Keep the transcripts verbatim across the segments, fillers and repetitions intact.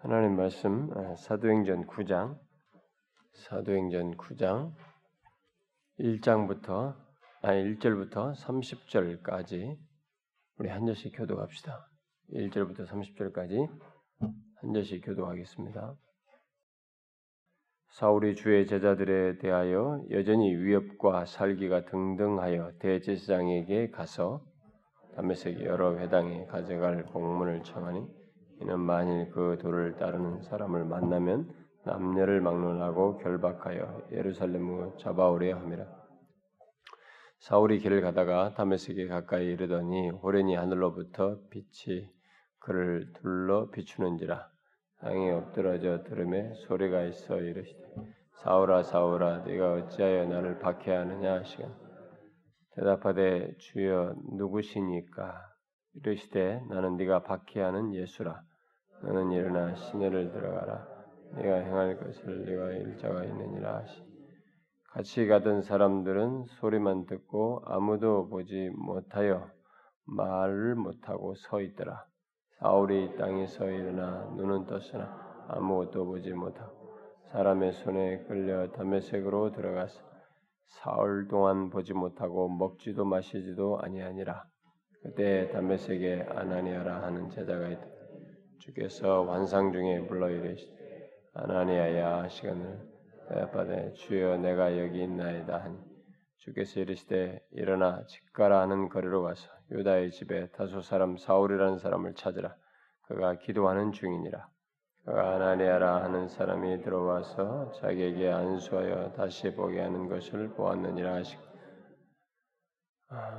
하나님 말씀 사도행전 구 장 사도행전 구 장 일 장부터 아니 일 절부터 삼십 절까지 우리 한 절씩 교독합시다. 일 절부터 삼십 절까지 한 절씩 교독하겠습니다. 사울이 주의 제자들에 대하여 여전히 위협과 살기가 등등하여 대제사장에게 가서 다메섹 여러 회당에 가져갈 공문을 청하니 이는 만일 그 도를 따르는 사람을 만나면 남녀를 막론하고 결박하여 예루살렘으로 잡아오려 함이라. 사울이 길을 가다가 다메섹에 가까이 이르더니 호련히 하늘로부터 빛이 그를 둘러 비추는지라 땅에 엎드러져 들음에 소리가 있어 이르시되 사울아 사울아 네가 어찌하여 나를 박해하느냐 하시니 대답하되 주여 누구시니까 이르시되 나는 네가 박해하는 예수라. 너는 일어나 시내를 들어가라. 네가 행할 것을 네가 일자가 있느니라 하시. 같이 가던 사람들은 소리만 듣고 아무도 보지 못하여 말을 못하고 서 있더라. 사울이 땅에서 일어나 눈은 떴으나 아무것도 보지 못하고 사람의 손에 끌려 다메섹으로 들어가서 사흘 동안 보지 못하고 먹지도 마시지도 아니하니라. 그때 다메섹에 아나니아라 하는 제자가 있다. 주께서 환상 중에 불러 이르시되 아나니아야 시간을 대답하되 주여 내가 여기 있나이다 하니 주께서 이르시되 일어나 직가라 하는 거리로 가서 유다의 집에 다소 사람 사울이라는 사람을 찾으라. 그가 기도하는 중이니라. 그가 아나니아라 하는 사람이 들어와서 자기에게 안수하여 다시 보게 하는 것을 보았느니라 하시고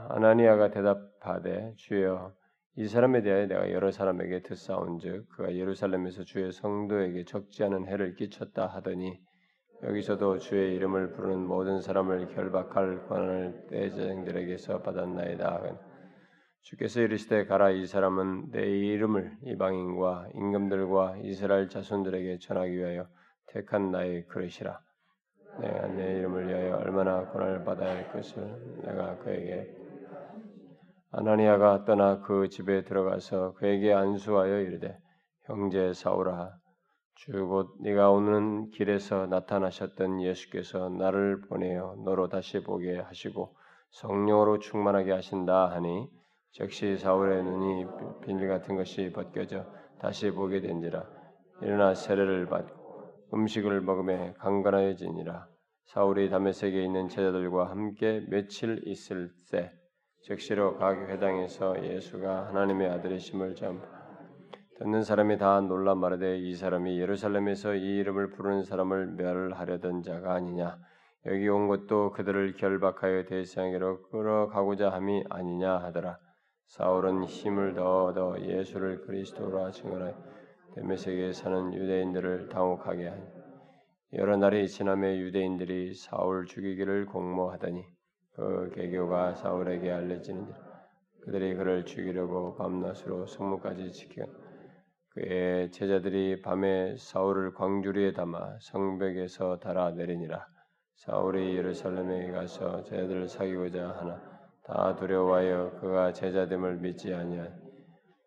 아나니아가 대답하되 주여 이 사람에 대하여 내가 여러 사람에게 듣사온즉 그가 예루살렘에서 주의 성도에게 적지 않은 해를 끼쳤다 하더니 여기서도 주의 이름을 부르는 모든 사람을 결박할 권한을 대제사장들에게서 받았나이다 하거늘 주께서 이르시되 가라 이 사람은 내 이름을 이방인과 임금들과 이스라엘 자손들에게 전하기 위하여 택한 나의 그릇이라. 내가 내 이름을 위하여 얼마나 고난을 받아야 할 것을 내가 그에게. 아나니아가 떠나 그 집에 들어가서 그에게 안수하여 이르되 형제 사울아 주 곧 네가 오는 길에서 나타나셨던 예수께서 나를 보내어 너로 다시 보게 하시고 성령으로 충만하게 하신다 하니 즉시 사울의 눈이 비늘 같은 것이 벗겨져 다시 보게 된지라. 일어나 세례를 받고 음식을 먹음에 강건하여지니라. 사울이 다메섹에 있는 제자들과 함께 며칠 있을 때 즉시로 각 회당에서 예수가 하나님의 아들이심을 참 듣는 사람이 다 놀라 말하되 이 사람이 예루살렘에서 이 이름을 부르는 사람을 멸하려던 자가 아니냐. 여기 온 것도 그들을 결박하여 대제사장에게로 끌어가고자 함이 아니냐 하더라. 사울은 힘을 더 얻어 예수를 그리스도라 증언하여 다메섹에 사는 유대인들을 당혹하게 하니 여러 날이 지나며 유대인들이 사울 죽이기를 공모하더니 그 계교가 사울에게 알려지는지라. 그들이 그를 죽이려고 밤낮으로 성문까지 지키고 그의 제자들이 밤에 사울을 광주리에 담아 성벽에서 달아내리니라. 사울이 예루살렘에 가서 제자들을 사귀고자 하나 다 두려워하여 그가 제자됨을 믿지 아니하니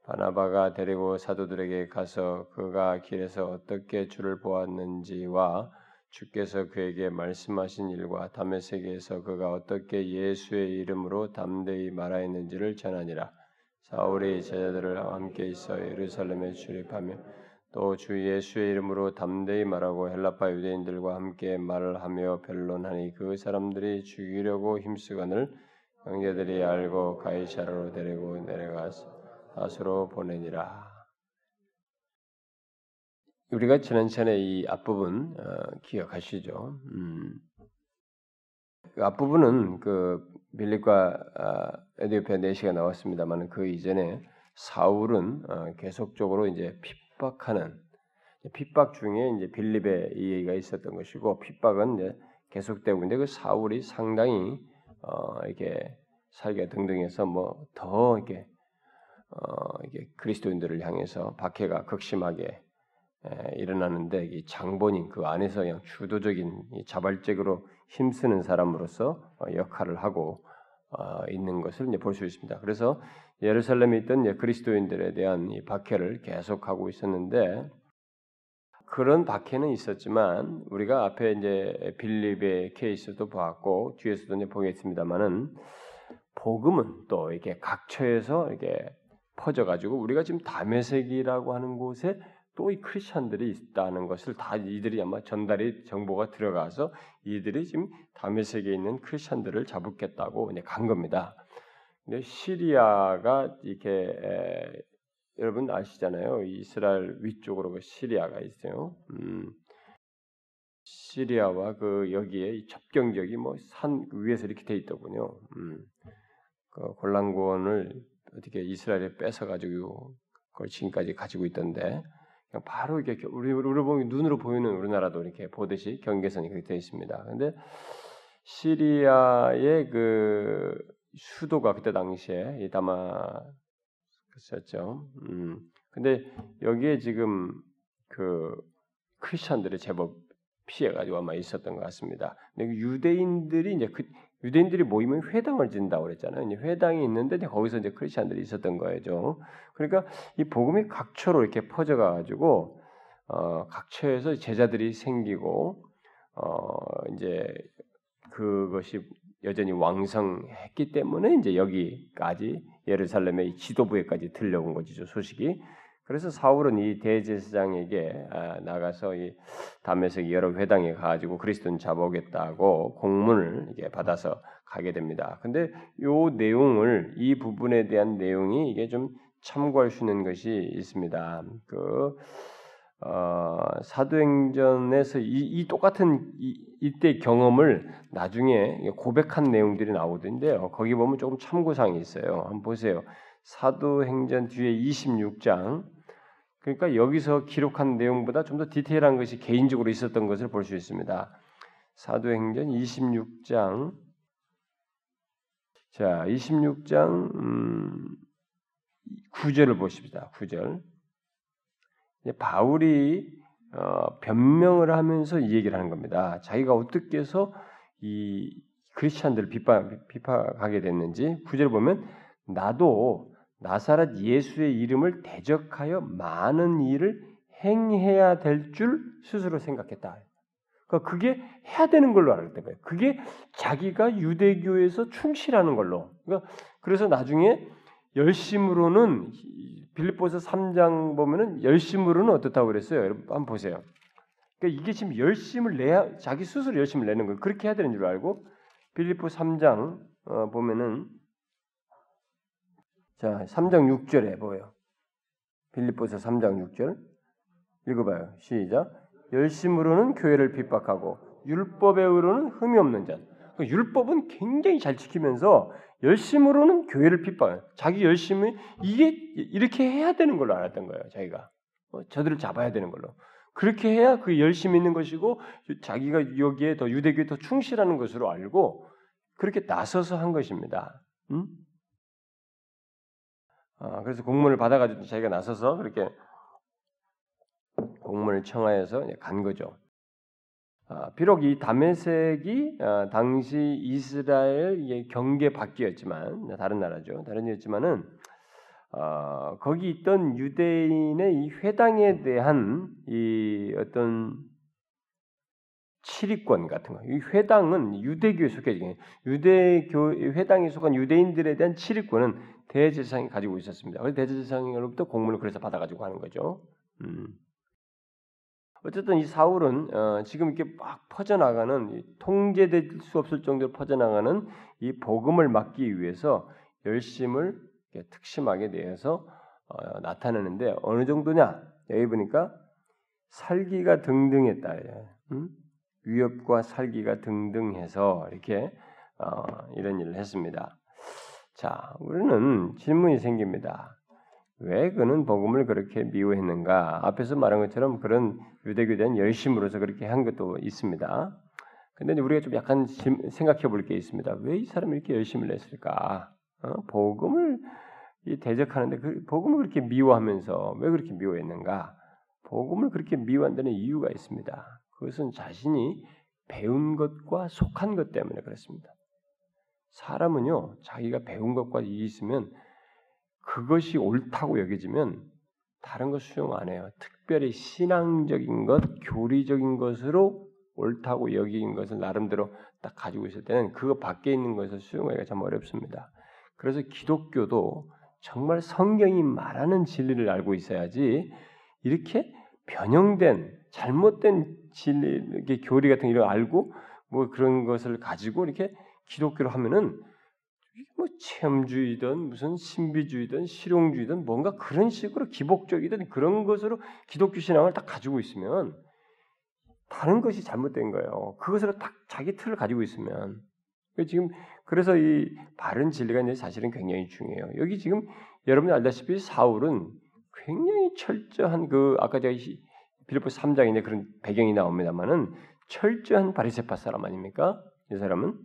바나바가 데리고 사도들에게 가서 그가 길에서 어떻게 주를 보았는지와 주께서 그에게 말씀하신 일과 다메섹에서 그가 어떻게 예수의 이름으로 담대히 말하였는지를 전하니라. 사울이 제자들을 함께 있어 예루살렘에 출입하며 또 주 예수의 이름으로 담대히 말하고 헬라파 유대인들과 함께 말을 하며 변론하니 그 사람들이 죽이려고 힘쓰거늘 형제들이 알고 가이사랴로 데리고 내려가서 다소로 보내니라. 우리가 지난 시간에 이 앞부분 어, 기억하시죠? 음. 그 앞부분은 그 빌립과 에디오피아 내시가 나왔습니다만 그 이전에 사울은 어, 계속적으로 이제 핍박하는 핍박 중에 이제 빌립의 얘기가 있었던 것이고 핍박은 이제 계속되고 있는데 그 사울이 상당히 어, 이렇게 살기가 등등해서 뭐 더 이렇게 어, 이게 그리스도인들을 향해서 박해가 극심하게 에, 일어나는데 이 장본인 그 안에서 그냥 주도적인 이 자발적으로 힘쓰는 사람으로서 어, 역할을 하고 어, 있는 것을 이제 볼 수 있습니다. 그래서 예루살렘에 있던 이제 그리스도인들에 대한 이 박해를 계속하고 있었는데 그런 박해는 있었지만 우리가 앞에 이제 빌립의 케이스도 보았고 뒤에서도 이제 보겠습니다만은 복음은 또 이렇게 각처에서 이렇게 퍼져가지고 우리가 지금 다메섹이라고 하는 곳에 또 이 크리스찬들이 있다는 것을 다 이들이 아마 전달이 정보가 들어가서 이들이 지금 다메섹에 있는 크리스찬들을 잡겠다고 이제 간 겁니다. 근데 시리아가 이렇게 에, 여러분 아시잖아요. 이스라엘 위쪽으로 그 시리아가 있어요. 음, 시리아와 그 여기에 접경 지역이 뭐 산 위에서 이렇게 돼 있더군요. 음, 그 골란고원을 어떻게 이스라엘에 뺏어 가지고 그걸 지금까지 가지고 있던데 그냥 바로 이렇게 우리 우리 보면 눈으로 보이는 우리나라도 이렇게 보듯이 경계선이 그렇게 돼 있습니다. 그런데 시리아의 그 수도가 그때 당시에 이 다마스였죠. 음. 근데 여기에 지금 그 크리스천들이 제법 피해가지고 아마 있었던 것 같습니다. 근데 유대인들이 이제 그 유대인들이 모이면 회당을 짓는다고 그랬잖아요. 이제 회당이 있는데 이제 거기서 이제 크리스천들이 있었던 거예요. 그러니까 이 복음이 각처로 이렇게 퍼져가지고 어, 각처에서 제자들이 생기고 어, 이제 그것이 여전히 왕성했기 때문에 이제 여기까지 예루살렘의 지도부에까지 들려온 거죠, 소식이. 그래서 사울은 이 대제사장에게 나가서 이 다메섹 여러 회당에 가지고 그리스도는 잡아오겠다고 공문을 이게 받아서 가게 됩니다. 근데 요 내용을 이 부분에 대한 내용이 이게 좀 참고할 수 있는 것이 있습니다. 그 어, 사도행전에서 이, 이 똑같은 이, 이때 경험을 나중에 고백한 내용들이 나오던데요. 거기 보면 조금 참고사항이 있어요. 한번 보세요. 사도행전 뒤에 이십육 장. 그러니까 여기서 기록한 내용보다 좀 더 디테일한 것이 개인적으로 있었던 것을 볼 수 있습니다. 사도행전 이십육 장. 자, 이십육 장 음, 구 절을 보십시다. 구 절. 바울이 어, 변명을 하면서 이 얘기를 하는 겁니다. 자기가 어떻게 해서 이 크리스찬들을 비판, 비판하게 됐는지 구 절을 보면 나도 나사렛 예수의 이름을 대적하여 많은 일을 행해야 될 줄 스스로 생각했다. 그러니까 그게 해야 되는 걸로 알았던 거예요. 그게 자기가 유대교에서 충실하는 걸로. 그러니까 그래서 나중에 열심으로는 빌립보서 삼 장 보면은 열심으로는 어떻다고 그랬어요? 여러분 한번 보세요. 그러니까 이게 지금 열심을 내야 자기 스스로 열심을 내는 거예요. 그렇게 해야 되는 줄 알고 빌립보서 삼 장 어, 보면은 자 삼 장 육 절에 보여요. 빌립보서 삼 장 육 절 읽어봐요. 시작. 열심으로는 교회를 핍박하고 율법에 의로는 흠이 없는 자. 그러니까 율법은 굉장히 잘 지키면서 열심으로는 교회를 핍박해요. 자기 열심이 이게 이렇게 해야 되는 걸로 알았던 거예요. 자기가 어, 저들을 잡아야 되는 걸로 그렇게 해야 그 열심이 있는 것이고 자기가 여기에 더 유대교에 더 충실하는 것으로 알고 그렇게 나서서 한 것입니다. 음? 아, 그래서 공문을 받아가지고 자기가 나서서 그렇게 공문을 청하여서 간 거죠. 아, 비록 이 다메섹이 아, 당시 이스라엘 경계 밖이었지만 다른 나라죠. 다른 나라였지만은 아, 거기 있던 유대인의 이 회당에 대한 이 어떤 치리권 같은 거. 이 회당은 유대교에 속해 유대교 회당에 속한 유대인들에 대한 치리권은 대제사장이 가지고 있었습니다. 그래서 대제사장으로부터 공문을 그래서 받아가지고 하는 거죠. 음. 어쨌든 이 사울은 어, 지금 이렇게 막 퍼져나가는 통제될 수 없을 정도로 퍼져나가는 이 복음을 막기 위해서 열심을 특심하게 내어서 어, 나타내는데 어느 정도냐? 여기 보니까 살기가 등등했다. 음? 위협과 살기가 등등해서 이렇게 어, 이런 일을 했습니다. 자, 우리는 질문이 생깁니다. 왜 그는 복음을 그렇게 미워했는가? 앞에서 말한 것처럼 그런 유대교에 대한 열심으로서 그렇게 한 것도 있습니다. 그런데 우리가 좀 약간 생각해 볼 게 있습니다. 왜 이 사람이 이렇게 열심을 냈을까? 어? 복음을 대적하는데 그 복음을 그렇게 미워하면서 왜 그렇게 미워했는가? 복음을 그렇게 미워한다는 이유가 있습니다. 그것은 자신이 배운 것과 속한 것 때문에 그렇습니다. 사람은요, 자기가 배운 것과 있으면 그것이 옳다고 여겨지면 다른 거 수용 안 해요. 특별히 신앙적인 것, 교리적인 것으로 옳다고 여긴 것을 나름대로 딱 가지고 있을 때는 그거 밖에 있는 것을 수용하기가 참 어렵습니다. 그래서 기독교도 정말 성경이 말하는 진리를 알고 있어야지 이렇게 변형된 잘못된 진리, 교리 같은 이런 알고 뭐 그런 것을 가지고 이렇게 기독교로 하면은 뭐 체험주의든 무슨 신비주의든 실용주의든 뭔가 그런 식으로 기복적이든 그런 것으로 기독교 신앙을 딱 가지고 있으면 다른 것이 잘못된 거예요. 그것으로 딱 자기 틀을 가지고 있으면 지금 그래서 이 바른 진리가 이제 사실은 굉장히 중요해요. 여기 지금 여러분이 알다시피 사울은 굉장히 철저한 그 아까 제가 빌립보서 삼 장인데 그런 배경이 나옵니다만은 철저한 바리새파 사람 아닙니까? 이 사람은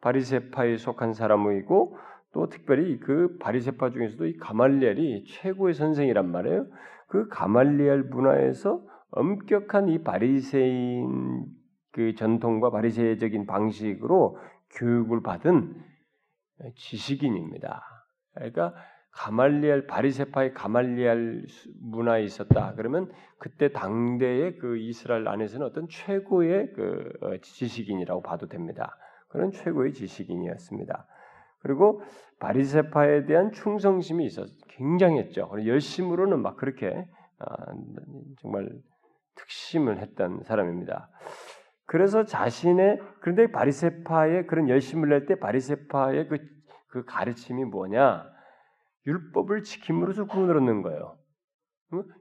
바리새파에 속한 사람이고 또 특별히 그 바리새파 중에서도 이 가말리엘이 최고의 선생이란 말이에요. 그 가말리엘 문화에서 엄격한 이 바리새인 그 전통과 바리새적인 방식으로 교육을 받은 지식인입니다. 그러니까 가말리엘 바리새파의 가말리엘 문화에 있었다. 그러면 그때 당대의 그 이스라엘 안에서는 어떤 최고의 그 지식인이라고 봐도 됩니다. 그런 최고의 지식인이었습니다. 그리고 바리새파에 대한 충성심이 있었, 굉장했죠. 열심으로는 막 그렇게 아, 정말 특심을 했던 사람입니다. 그래서 자신의 그런데 바리새파의 그런 열심을 낼 때 바리새파의 그, 그 가르침이 뭐냐? 율법을 지킴으로써 구원을 얻는 거예요.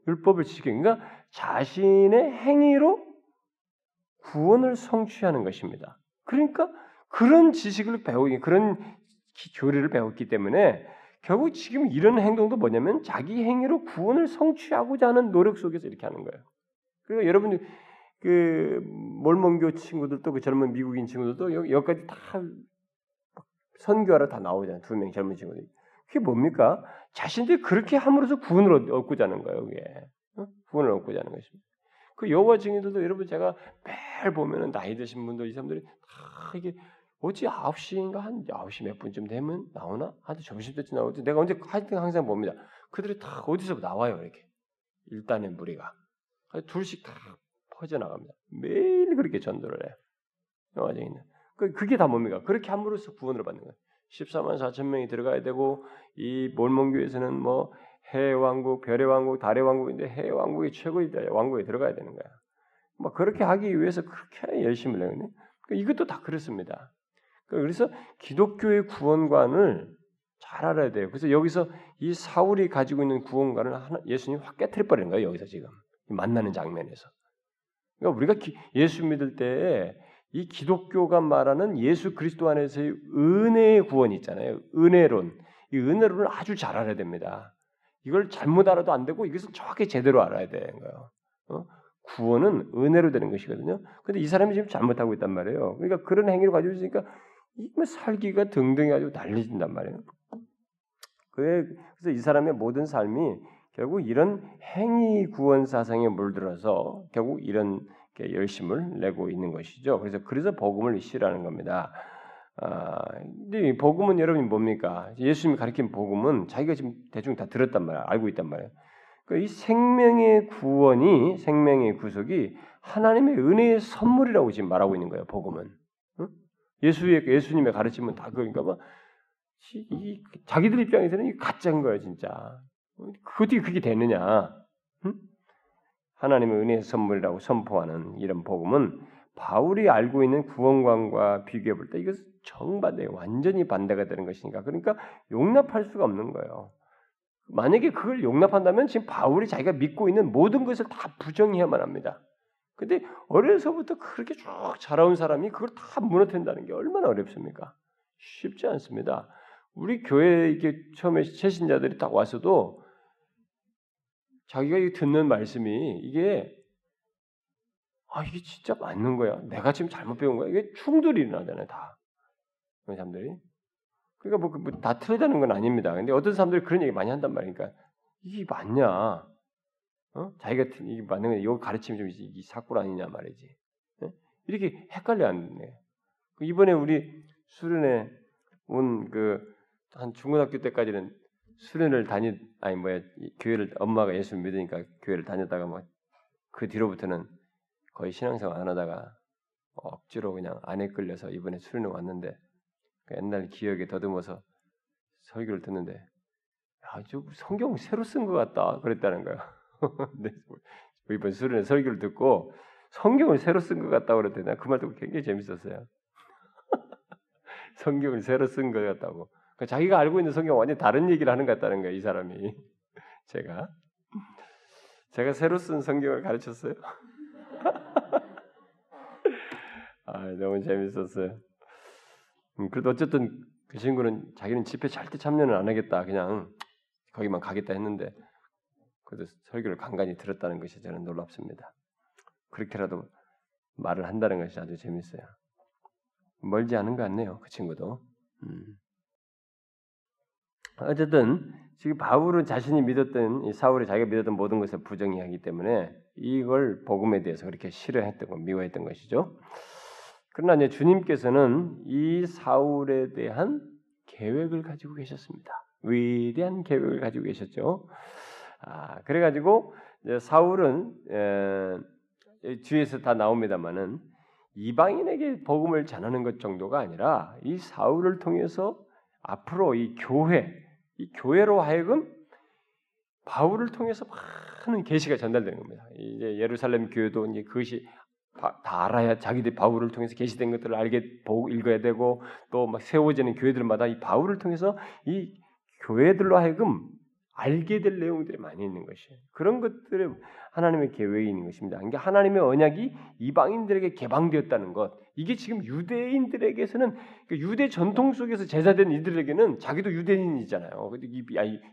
율법을 지키는 그러니까 자신의 행위로 구원을 성취하는 것입니다. 그러니까 그런 지식을 배우기, 그런 교리를 배웠기 때문에 결국 지금 이런 행동도 뭐냐면 자기 행위로 구원을 성취하고자 하는 노력 속에서 이렇게 하는 거예요. 그러니까 여러분 그 몰몬교 친구들도 그 젊은 미국인 친구들도 여기까지 다 선교하러 다 나오잖아요. 두 명 젊은 친구들이. 그게 뭡니까? 자신들이 그렇게 함으로써 구원을 얻고자 하는 거예요. 그게. 어? 구원을 얻고자 하는 것입니다. 그 여호와 증인들도 여러분 제가 매일 보면은 나이 드신 분들 이 사람들이 아 이게 어찌 아홉 시인가 한 아홉 시 몇 분쯤 되면 나오나? 하여튼 점심때쯤 나오지. 내가 언제 하여튼 항상 봅니다. 그들이 다 어디서 나와요. 이렇게. 일단의 무리가. 둘씩 다 퍼져나갑니다. 매일 그렇게 전도를 해요. 여호와 증인은. 그게 다 뭡니까? 그렇게 함으로써 구원을 받는 거예요. 십사만 사천 명이 들어가야 되고 이 몰몬교에서는 뭐 해의 왕국, 별의 왕국, 달의 왕국인데 해의 왕국이 최고의 왕국에 들어가야 되는 거야. 막 그렇게 하기 위해서 그렇게 열심을 내거든요. 그러니까 이것도 다 그렇습니다. 그래서 기독교의 구원관을 잘 알아야 돼요. 그래서 여기서 이 사울이 가지고 있는 구원관을 하나, 예수님이 확 깨트려 버리는 거예요. 여기서 지금 만나는 장면에서. 그러니까 우리가 기, 예수 믿을 때에 이 기독교가 말하는 예수 그리스도 안에서의 은혜의 구원이 있잖아요. 은혜론. 이 은혜론을 아주 잘 알아야 됩니다. 이걸 잘못 알아도 안 되고 이것을 정확히 제대로 알아야 되는 거예요. 어? 구원은 은혜로 되는 것이거든요. 근데 이 사람이 지금 잘못하고 있단 말이에요. 그러니까 그런 행위를 가지고 있으니까 살기가 등등해 가지고 난리진단 말이에요. 그래서 이 사람의 모든 삶이 결국 이런 행위 구원 사상에 물들어서 결국 이런 열심을 내고 있는 것이죠. 그래서 그래서 복음을 싫어하는 겁니다. 아, 근데 이 복음은 여러분이 뭡니까? 예수님이 가르친 복음은 자기가 지금 대충 다 들었단 말이야, 알고 있단 말이야. 그러니까 이 생명의 구원이, 생명의 구속이 하나님의 은혜의 선물이라고 지금 말하고 있는 거예요. 복음은 응? 예수의 예수님의 가르침은 다 그러니까 막 이, 이, 자기들 입장에서는 이 가짜인 거예요, 진짜. 어떻게 그게 되느냐? 응? 하나님의 은혜의 선물이라고 선포하는 이런 복음은 바울이 알고 있는 구원관과 비교해 볼 때 이것은 정반대예요. 완전히 반대가 되는 것이니까. 그러니까 용납할 수가 없는 거예요. 만약에 그걸 용납한다면 지금 바울이 자기가 믿고 있는 모든 것을 다 부정해야만 합니다. 근데 어려서부터 그렇게 쭉 자라온 사람이 그걸 다 무너뜨린다는 게 얼마나 어렵습니까? 쉽지 않습니다. 우리 교회에 이게 처음에 새신자들이 딱 와서도 자기가 듣는 말씀이 이게 아 이게 진짜 맞는 거야. 내가 지금 잘못 배운 거야. 이게 충돌이 일어나잖아요. 다. 그런 사람들이. 그러니까 뭐 다 틀리다는 건 아닙니다. 근데 어떤 사람들이 그런 얘기 많이 한단 말이니까 이게 맞냐? 어? 자기가 이게 맞는 거냐? 이거 가르침이 좀 이게 사골 아니냐 말이지. 네? 이렇게 헷갈려 안 돼. 이번에 우리 수련회 온 그 한 중고등학교 때까지는 수련을 다니 아니 뭐야 교회를 엄마가 예수 믿으니까 교회를 다녔다가 막 그 뒤로부터는 거의 신앙생활 안 하다가 억지로 그냥 안에 끌려서 이번에 수련회 왔는데 옛날 기억에 더듬어서 설교를 듣는데 아주 성경 새로 쓴 것 같다 그랬다는 거야. 이번 수련회 설교를 듣고 성경을 새로 쓴 것 같다고 그랬더니 그 말 듣고 굉장히 재밌었어요. 성경을 새로 쓴 것 같다고. 그러니까 자기가 알고 있는 성경 완전히 다른 얘기를 하는 것 같다는 거예요. 이 사람이. 제가. 제가 새로 쓴 성경을 가르쳤어요. 아, 너무 재밌었어요. 음, 그래도 어쨌든 그 친구는 자기는 집회 절대 참여는 안 하겠다. 그냥 거기만 가겠다 했는데 그래도 설교를 간간히 들었다는 것이 저는 놀랍습니다. 그렇게라도 말을 한다는 것이 아주 재밌어요. 멀지 않은 것 같네요. 그 친구도. 음. 어쨌든 지금 바울은 자신이 믿었던 이 사울이 자기가 믿었던 모든 것을 부정하기 때문에 이걸 복음에 대해서 그렇게 싫어했던 거 미워했던 것이죠. 그러나 이제 주님께서는 이 사울에 대한 계획을 가지고 계셨습니다. 위대한 계획을 가지고 계셨죠. 아, 그래가지고 이제 사울은 에, 뒤에서 다 나옵니다만은 이방인에게 복음을 전하는 것 정도가 아니라 이 사울을 통해서 앞으로 이 교회, 이 교회로 하여금 바울을 통해서 많은 계시가 전달되는 겁니다. 이제 예루살렘 교회도 이제 그것이 다 알아야 자기들 바울을 통해서 계시된 것들을 알게 보고 읽어야 되고 또 막 세워지는 교회들마다 이 바울을 통해서 이 교회들로 하여금 알게 될 내용들이 많이 있는 것이에요. 그런 것들에 하나님의 계획이 있는 것입니다. 그러니까 하나님의 언약이 이방인들에게 개방되었다는 것. 이게 지금 유대인들에게서는 그러니까 유대 전통 속에서 제사된 이들에게는 자기도 유대인이잖아요.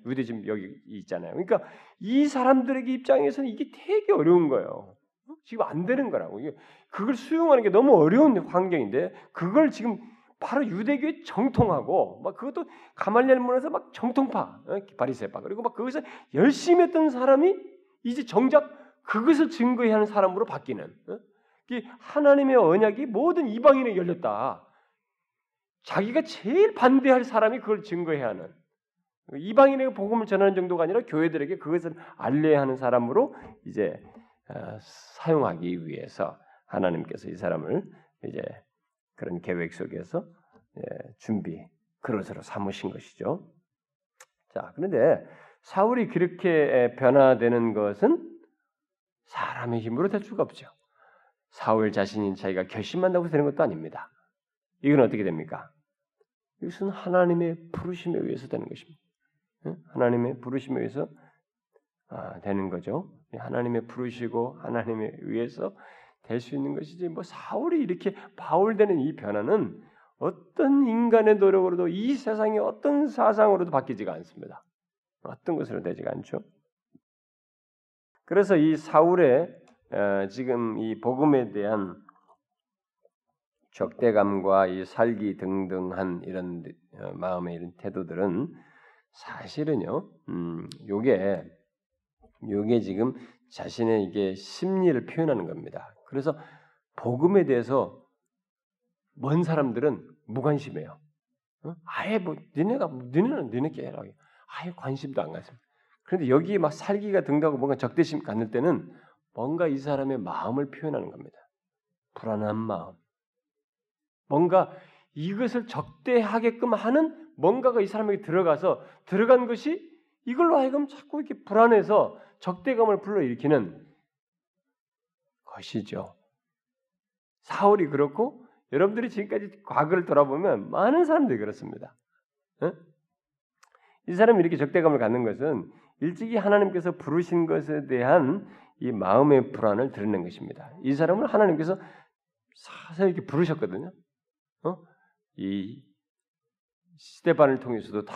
유대 지금 여기 있잖아요. 그러니까 이 사람들에게 입장에서는 이게 되게 어려운 거예요. 지금 안 되는 거라고. 그걸 수용하는 게 너무 어려운 환경인데 그걸 지금 바로 유대교의 정통하고 막 그것도 가말리엘 문에서 막 정통파, 바리새파 그리고 막 거기서 열심히 했던 사람이 이제 정작 그것을 증거해야 하는 사람으로 바뀌는 하나님의 언약이 모든 이방인에게 열렸다. 자기가 제일 반대할 사람이 그걸 증거해야 하는 이방인에게 복음을 전하는 정도가 아니라 교회들에게 그것을 알려야 하는 사람으로 이제 사용하기 위해서 하나님께서 이 사람을 이제 그런 계획 속에서 준비, 그릇으로 삼으신 것이죠. 자, 그런데 사울이 그렇게 변화되는 것은 사람의 힘으로 될 수가 없죠. 사울 자신인 자기가 결심한다고 되는 것도 아닙니다. 이건 어떻게 됩니까? 이것은 하나님의 부르심에 의해서 되는 것입니다. 하나님의 부르심에 의해서 되는 거죠. 하나님의 부르시고 하나님에 의해서 될 수 있는 것이지 뭐 사울이 이렇게 바울되는 이 변화는 어떤 인간의 노력으로도 이 세상의 어떤 사상으로도 바뀌지가 않습니다. 어떤 것으로 되지가 않죠. 그래서 이 사울의 어, 지금 이 복음에 대한 적대감과 이 살기 등등한 이런 어, 마음의 이런 태도들은 사실은요, 음, 요게 요게 지금 자신의 이게 심리를 표현하는 겁니다. 그래서 복음에 대해서 먼 사람들은 무관심해요. 어? 아예 뭐 니네가 니네는 니네께 해라. 아예 관심도 안 가요. 그런데 여기에 막 살기가 등다고 뭔가 적대심 갖는 때는 뭔가 이 사람의 마음을 표현하는 겁니다. 불안한 마음. 뭔가 이것을 적대하게끔 하는 뭔가가 이 사람에게 들어가서 들어간 것이 이걸로 하여금 자꾸 이렇게 불안해서 적대감을 불러일으키는 것이죠. 사울이 그렇고 여러분들이 지금까지 과거를 돌아보면 많은 사람들이 그렇습니다. 응? 이 사람이 이렇게 적대감을 갖는 것은 일찍이 하나님께서 부르신 것에 대한 이 마음의 불안을 드러낸 것입니다. 이 사람을 하나님께서 사서 이렇게 부르셨거든요. 어? 이 스데반을 통해서도 다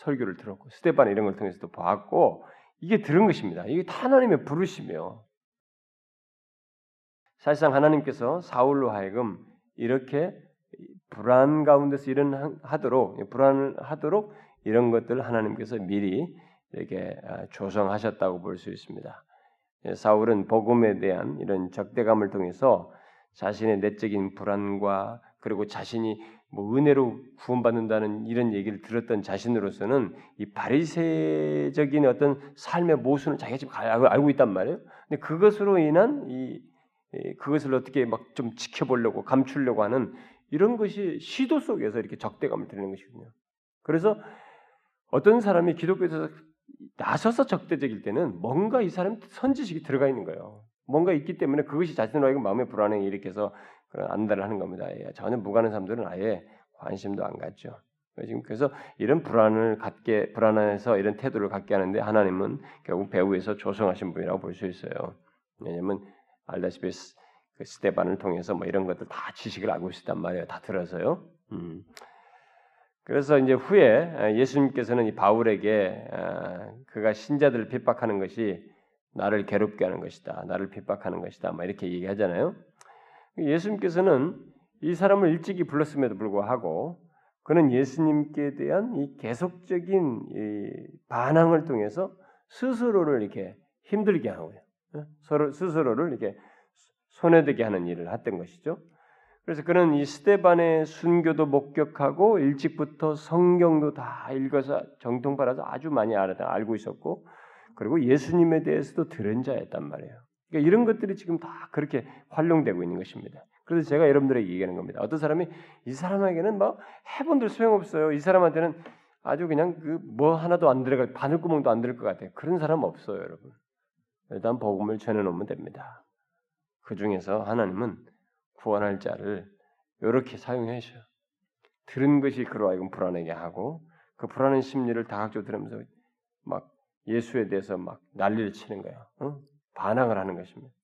설교를 들었고 스데반 이런 걸 통해서도 봤고 이게 들은 것입니다. 이게 다 하나님의 부르심이에요. 사실상 하나님께서 사울로 하여금 이렇게 불안 가운데서 일은 하도록 불안을 하도록 이런 것들을 하나님께서 미리 이렇게 조성하셨다고 볼 수 있습니다. 사울은 복음에 대한 이런 적대감을 통해서 자신의 내적인 불안과 그리고 자신이 뭐 은혜로 구원받는다는 이런 얘기를 들었던 자신으로서는 이 바리새적인 어떤 삶의 모순을 자기가 지금 알고 있단 말이에요. 근데 그것으로 인한 이 그것을 어떻게 막 좀 지켜보려고 감추려고 하는 이런 것이 시도 속에서 이렇게 적대감을 드리는 것이군요. 그래서 어떤 사람이 기독교에서 나서서 적대적일 때는 뭔가 이 사람 선지식이 들어가 있는 거예요. 뭔가 있기 때문에 그것이 자신으로 하여금 마음의 불안에 일으켜서 그런 안달을 하는 겁니다. 전혀 무관한 사람들은 아예 관심도 안 갖죠. 지금 그래서 이런 불안을 갖게 불안해서 이런 태도를 갖게 하는데 하나님은 결국 배후에서 조성하신 분이라고 볼 수 있어요. 왜냐하면 알다시피 그 스데반을 통해서 뭐 이런 것들 다 지식을 알고 있었단 말이에요. 다 들어서요. 음. 그래서 이제 후에 예수님께서는 이 바울에게 그가 신자들을 핍박하는 것이 나를 괴롭게 하는 것이다. 나를 핍박하는 것이다. 막 이렇게 얘기하잖아요. 예수님께서는 이 사람을 일찍이 불렀음에도 불구하고 그는 예수님께 대한 이 계속적인 이 반항을 통해서 스스로를 이렇게 힘들게 하고요. 서로 스스로를 이렇게 손해되게 하는 일을 했던 것이죠. 그래서 그는 이 스데반의 순교도 목격하고 일찍부터 성경도 다 읽어서 정통파라서 아주 많이 알고 있었고 그리고 예수님에 대해서도 들은 자였단 말이에요. 그러니까 이런 것들이 지금 다 그렇게 활용되고 있는 것입니다. 그래서 제가 여러분들에게 얘기하는 겁니다. 어떤 사람이 이 사람에게는 막 해본들 소용없어요. 이 사람한테는 아주 그냥 그 뭐 하나도 안 들어갈 바늘구멍도 안 들을 것 같아요. 그런 사람 없어요, 여러분. 일단 복음을 전해놓으면 됩니다. 그 중에서 하나님은 구원할 자를 이렇게 사용하셔. 들은 것이 그로 하여금 불안하게 하고 그 불안한 심리를 다각적으로 들으면서 막 예수에 대해서 막 난리를 치는 거예요. 응? 반항을 하는 것입니다.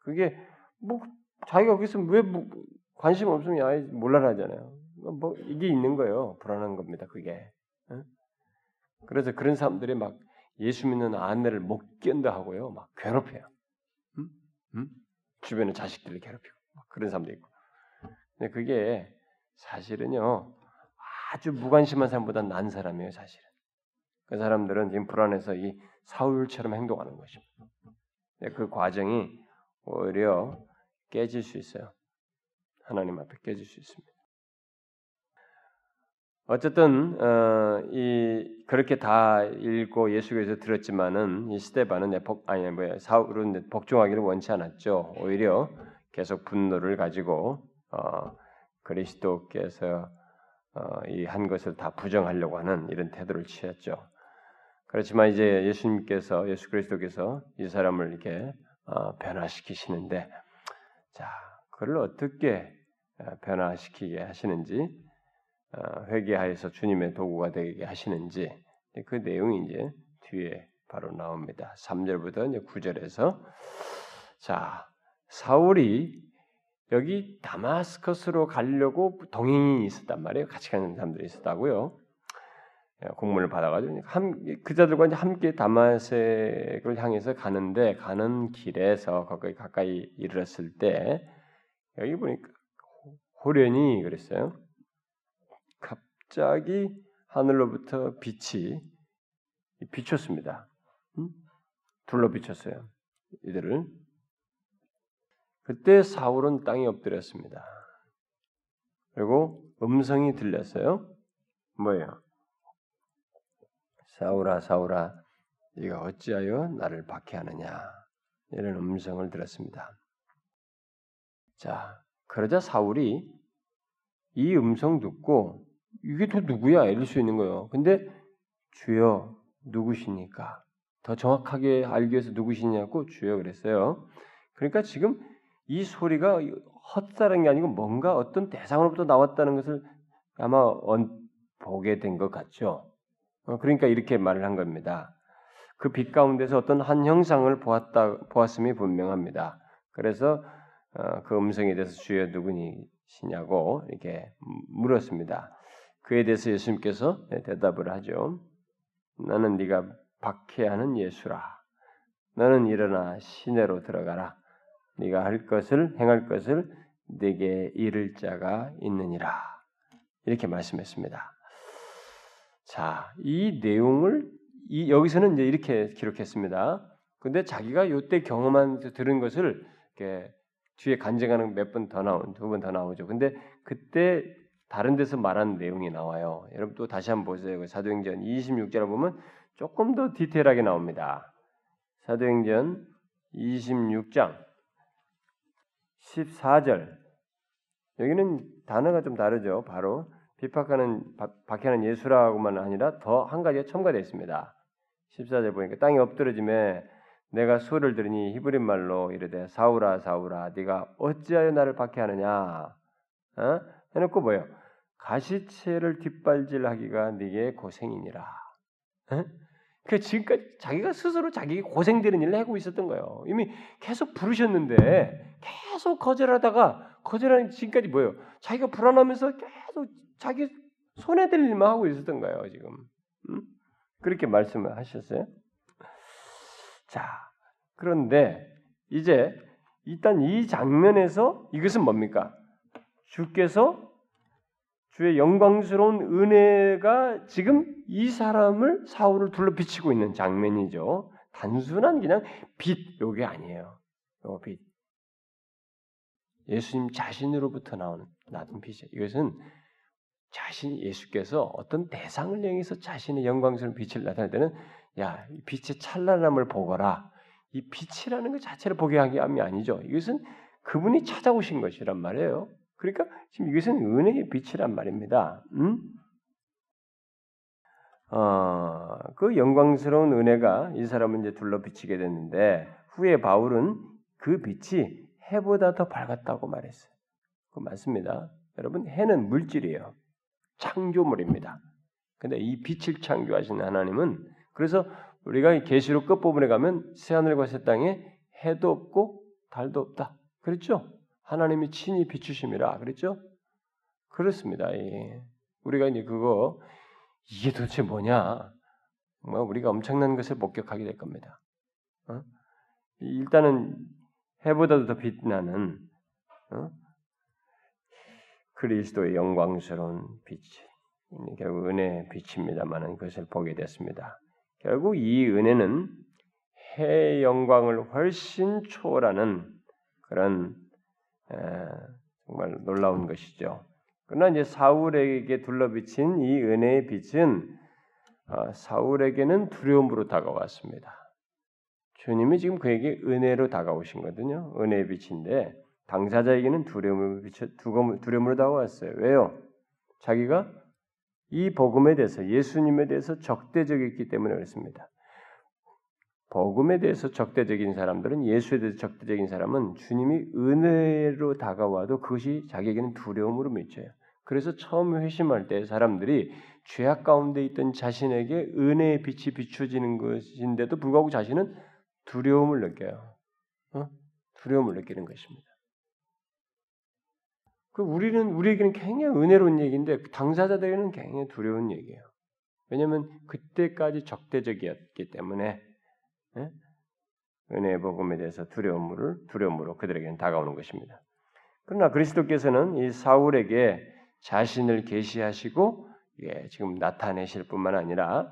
그게 뭐 자기가 거기서 왜 뭐 관심 없으면 아예 몰라라 하잖아요. 뭐 이게 있는 거예요. 불안한 겁니다. 그게. 응? 그래서 그런 사람들이 막 예수 믿는 아내를 못 견다 하고요. 막 괴롭혀요. 응? 응? 주변의 자식들을 괴롭히고 막 그런 사람도 있고. 근데 그게 사실은요. 아주 무관심한 사람보다 난 사람이에요. 사실은. 그 사람들은 지금 불안해서 이 사울처럼 행동하는 것입니다. 그 과정이 오히려 깨질 수 있어요. 하나님 앞에 깨질 수 있습니다. 어쨌든 어, 이 그렇게 다 읽고 예수께서 들었지만은 이 스데반은 복 아니 뭐야 사울은 복종하기를 원치 않았죠. 오히려 계속 분노를 가지고 어, 그리스도께서 어, 이 한 것을 다 부정하려고 하는 이런 태도를 취했죠. 그렇지만 이제 예수님께서 예수 그리스도께서 이 사람을 이렇게 어, 변화시키시는데, 자 그를 어떻게 변화시키게 하시는지 어, 회개하여서 주님의 도구가 되게 하시는지 그 내용이 이제 뒤에 바로 나옵니다. 삼 절부터 이제 구 절에서 자 사울이 여기 다마스커스로 가려고 동행이 있었단 말이에요. 같이 가는 사람들이 있었다고요. 공문을 받아가지고 그자들과 이제 함께 다메섹을 향해서 가는데 가는 길에서 거기 가까이 이르렀을 때 여기 보니까 호련히 그랬어요. 갑자기 하늘로부터 빛이 비쳤습니다. 둘러 비쳤어요. 이들을. 그때 사울은 땅에 엎드렸습니다. 그리고 음성이 들렸어요. 뭐예요? 사울아 사울아 네가 어찌하여 나를 박해하느냐 이런 음성을 들었습니다. 자 그러자 사울이 이 음성 듣고 이게 또 누구야 이럴 수 있는 거예요. 근데 주여 누구시니까 더 정확하게 알기 위해서 누구시냐고 주여 그랬어요. 그러니까 지금 이 소리가 헛다른 게 아니고 뭔가 어떤 대상으로부터 나왔다는 것을 아마 언, 보게 된 것 같죠. 그러니까 이렇게 말을 한 겁니다. 그 빛 가운데서 어떤 한 형상을 보았다, 보았음이 분명합니다. 그래서 그 음성에 대해서 주여 누구시냐고 이렇게 물었습니다. 그에 대해서 예수님께서 대답을 하죠. 나는 네가 박해하는 예수라. 너는 일어나 시내로 들어가라. 네가 할 것을 행할 것을 네게 이를 자가 있느니라. 이렇게 말씀했습니다. 자, 이 내용을 이, 여기서는 이제 이렇게 기록했습니다. 근데 자기가 이때 경험한 들은 것을 이렇게 뒤에 간증하는 몇 번 더 나온 두 번 더 나오죠. 근데 그때 다른 데서 말하는 내용이 나와요. 여러분 또 다시 한번 보세요. 사도행전 이십육 절을 보면 조금 더 디테일하게 나옵니다. 사도행전 이십육 장 십사 절 여기는 단어가 좀 다르죠. 바로 핍박하는 박해하는 예수라고만 아니라 더 한 가지가 첨가되어 있습니다. 십사 절 보니까 땅이 엎드러지매 내가 소리를 들으니 히브린 말로 이르되 사울아 사울아 네가 어찌하여 나를 박해하느냐 어? 해놓고 뭐예요? 가시체를 뒷발질하기가 네게 고생이니라. 어? 그 지금까지 자기가 스스로 자기 고생되는 일을 하고 있었던 거예요. 이미 계속 부르셨는데 계속 거절하다가 거절하는 지금까지 뭐예요? 자기가 불안하면서 계속 자기 손해될 일만 하고 있었던 거예요. 지금 음? 그렇게 말씀을 하셨어요. 자, 그런데 이제 일단 이 장면에서 이것은 뭡니까? 주께서 주의 영광스러운 은혜가 지금 이 사람을 사울을 둘러비치고 있는 장면이죠. 단순한 그냥 빛 요게 아니에요. 요 빛. 예수님 자신으로부터 나온 나는 빛이에요. 이것은 자신 예수께서 어떤 대상을 향해서 자신의 영광스러운 빛을 나타낼 때는 야, 이 빛의 찬란함을 보거라. 이 빛이라는 것 자체를 보게 함이 아니죠. 이것은 그분이 찾아오신 것이란 말이에요. 그러니까 지금 이것은 은혜의 빛이란 말입니다. 음? 어, 그 영광스러운 은혜가 이 사람을 이제 둘러비치게 됐는데 후에 바울은 그 빛이 해보다 더 밝았다고 말했어요. 그거 맞습니다. 여러분 해는 물질이에요. 창조물입니다. 근데 이 빛을 창조하신 하나님은 그래서 우리가 계시록 끝부분에 가면 새하늘과 새 땅에 해도 없고 달도 없다. 그렇죠? 하나님이 친히 비추심이라. 그렇죠? 그렇습니다. 예. 우리가 이제 그거 이게 도대체 뭐냐? 뭐 우리가 엄청난 것을 목격하게 될 겁니다. 어? 일단은 해보다도 더 빛나는 어? 그리스도의 영광스러운 빛이 결국 은혜의 빛입니다만은 그것을 보게 됐습니다. 결국 이 은혜는 해의 영광을 훨씬 초월하는 그런 에, 정말 놀라운 것이죠. 그러나 이제 사울에게 둘러비친 이 은혜의 빛은 어, 사울에게는 두려움으로 다가왔습니다. 주님이 지금 그에게 은혜로 다가오신 거거든요. 은혜의 빛인데 당사자에게는 두려움으로, 비쳐, 두려움으로 다가왔어요. 왜요? 자기가 이 복음에 대해서 예수님에 대해서 적대적이기 때문에 그렇습니다. 복음에 대해서 적대적인 사람들은 예수에 대해서 적대적인 사람은 주님이 은혜로 다가와도 그것이 자기에게는 두려움으로 미쳐요. 그래서 처음 회심할 때 사람들이 죄악 가운데 있던 자신에게 은혜의 빛이 비춰지는 것인데도 불구하고 자신은 두려움을 느껴요. 어? 두려움을 느끼는 것입니다. 그 우리는 우리에게는 굉장히 은혜로운 얘기인데 당사자들에게는 굉장히 두려운 얘기예요. 왜냐하면 그때까지 적대적이었기 때문에 예? 은혜의 복음에 대해서 두려움으로 두려움으로 그들에게는 다가오는 것입니다. 그러나 그리스도께서는 이 사울에게 자신을 계시하시고 예, 지금 나타내실 뿐만 아니라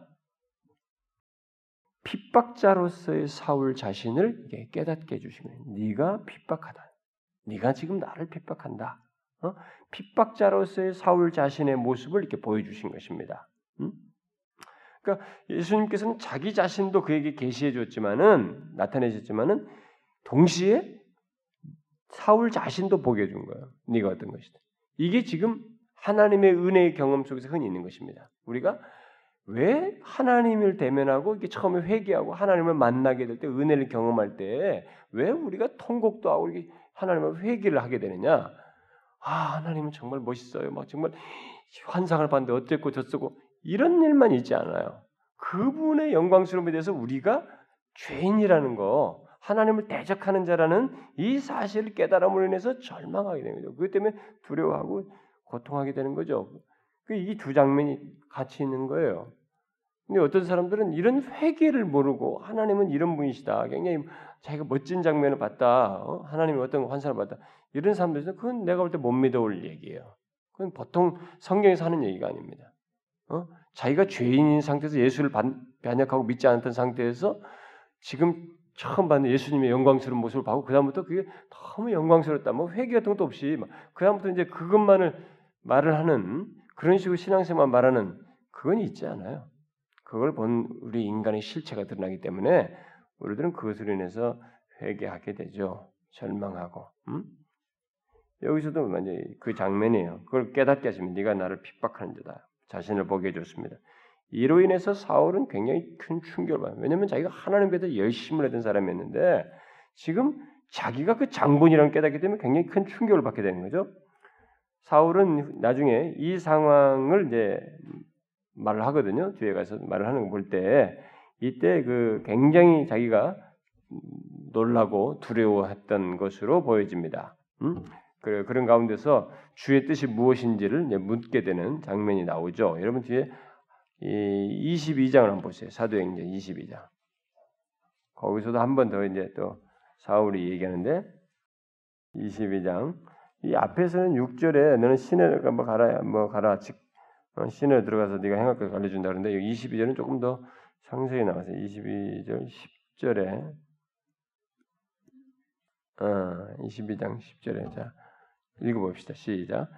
핍박자로서의 사울 자신을 예, 깨닫게 해주시면 네가 핍박하다. 네가 지금 나를 핍박한다. 어? 핍박자로서의 사울 자신의 모습을 이렇게 보여주신 것입니다. 음? 그러니까 예수님께서는 자기 자신도 그에게 계시해 줬지만은 나타내셨지만은 동시에 사울 자신도 보게 해준 거예요. 네가 어떤 것이다. 이게 지금 하나님의 은혜의 경험 속에서 흔히 있는 것입니다. 우리가 왜 하나님을 대면하고 이렇게 처음에 회개하고 하나님을 만나게 될 때 은혜를 경험할 때 왜 우리가 통곡도 하고 이렇게 하나님을 회개를 하게 되느냐? 아 하나님은 정말 멋있어요. 막 정말 환상을 봤는데 어쨌고 저쩌고 이런 일만 있지 않아요. 그분의 영광스러움에 대해서 우리가 죄인이라는 거, 하나님을 대적하는 자라는 이 사실을 깨달음으로 인해서 절망하게 되는 거죠. 그것 때문에 두려워하고 고통하게 되는 거죠. 이 두 장면이 같이 있는 거예요. 근데 어떤 사람들은 이런 회개를 모르고 하나님은 이런 분이시다. 굉장히 자기가 멋진 장면을 봤다. 어? 하나님이 어떤 환상을 봤다. 이런 사람들은 그건 내가 볼 때 못 믿어올 얘기예요. 그건 보통 성경에서 하는 얘기가 아닙니다. 어? 자기가 죄인인 상태에서 예수를 반, 반역하고 믿지 않았던 상태에서 지금 처음 받는 예수님의 영광스러운 모습을 보고 그 다음부터 그게 너무 영광스럽다. 뭐 회개 같은 것도 없이 그 다음부터 이제 그것만을 말을 하는 그런 식으로 신앙생활만 말하는 그건 있지 않아요. 그걸 본 우리 인간의 실체가 드러나기 때문에 우리들은 그것으로 인해서 회개하게 되죠. 절망하고. 음? 여기서도 완전히 그 장면이에요. 그걸 깨닫게 하시면 네가 나를 핍박하는 자다. 자신을 보게 해줬습니다. 이로 인해서 사울은 굉장히 큰 충격을 받아요. 왜냐하면 자기가 하나님에 대해서 열심을 했던 사람이었는데 지금 자기가 그 장본이라는 깨닫게 되면 굉장히 큰 충격을 받게 되는 거죠. 사울은 나중에 이 상황을 이제 말을 하거든요. 뒤에 가서 말을 하는 걸 볼 때 이때 그 굉장히 자기가 놀라고 두려워했던 것으로 보여집니다. 음? 그 그런 가운데서 주의 뜻이 무엇인지를 묻게 되는 장면이 나오죠. 여러분 뒤에 이 이십이 장을 한번 보세요. 사도행전 이십이 장. 거기서도 한 번 더 이제 또 사울이 얘기하는데 이십이 장 이 앞에서는 육 절에 너는 시내를 한번 가라 뭐 가라 즉 시내로 들어가서 네가 행할까지 알려준다 그러는데 이십이 절은 조금 더 상세히 나와서 이십이 절 십 절에 아, 이십이 장 십 절에 자 읽어봅시다. 시작.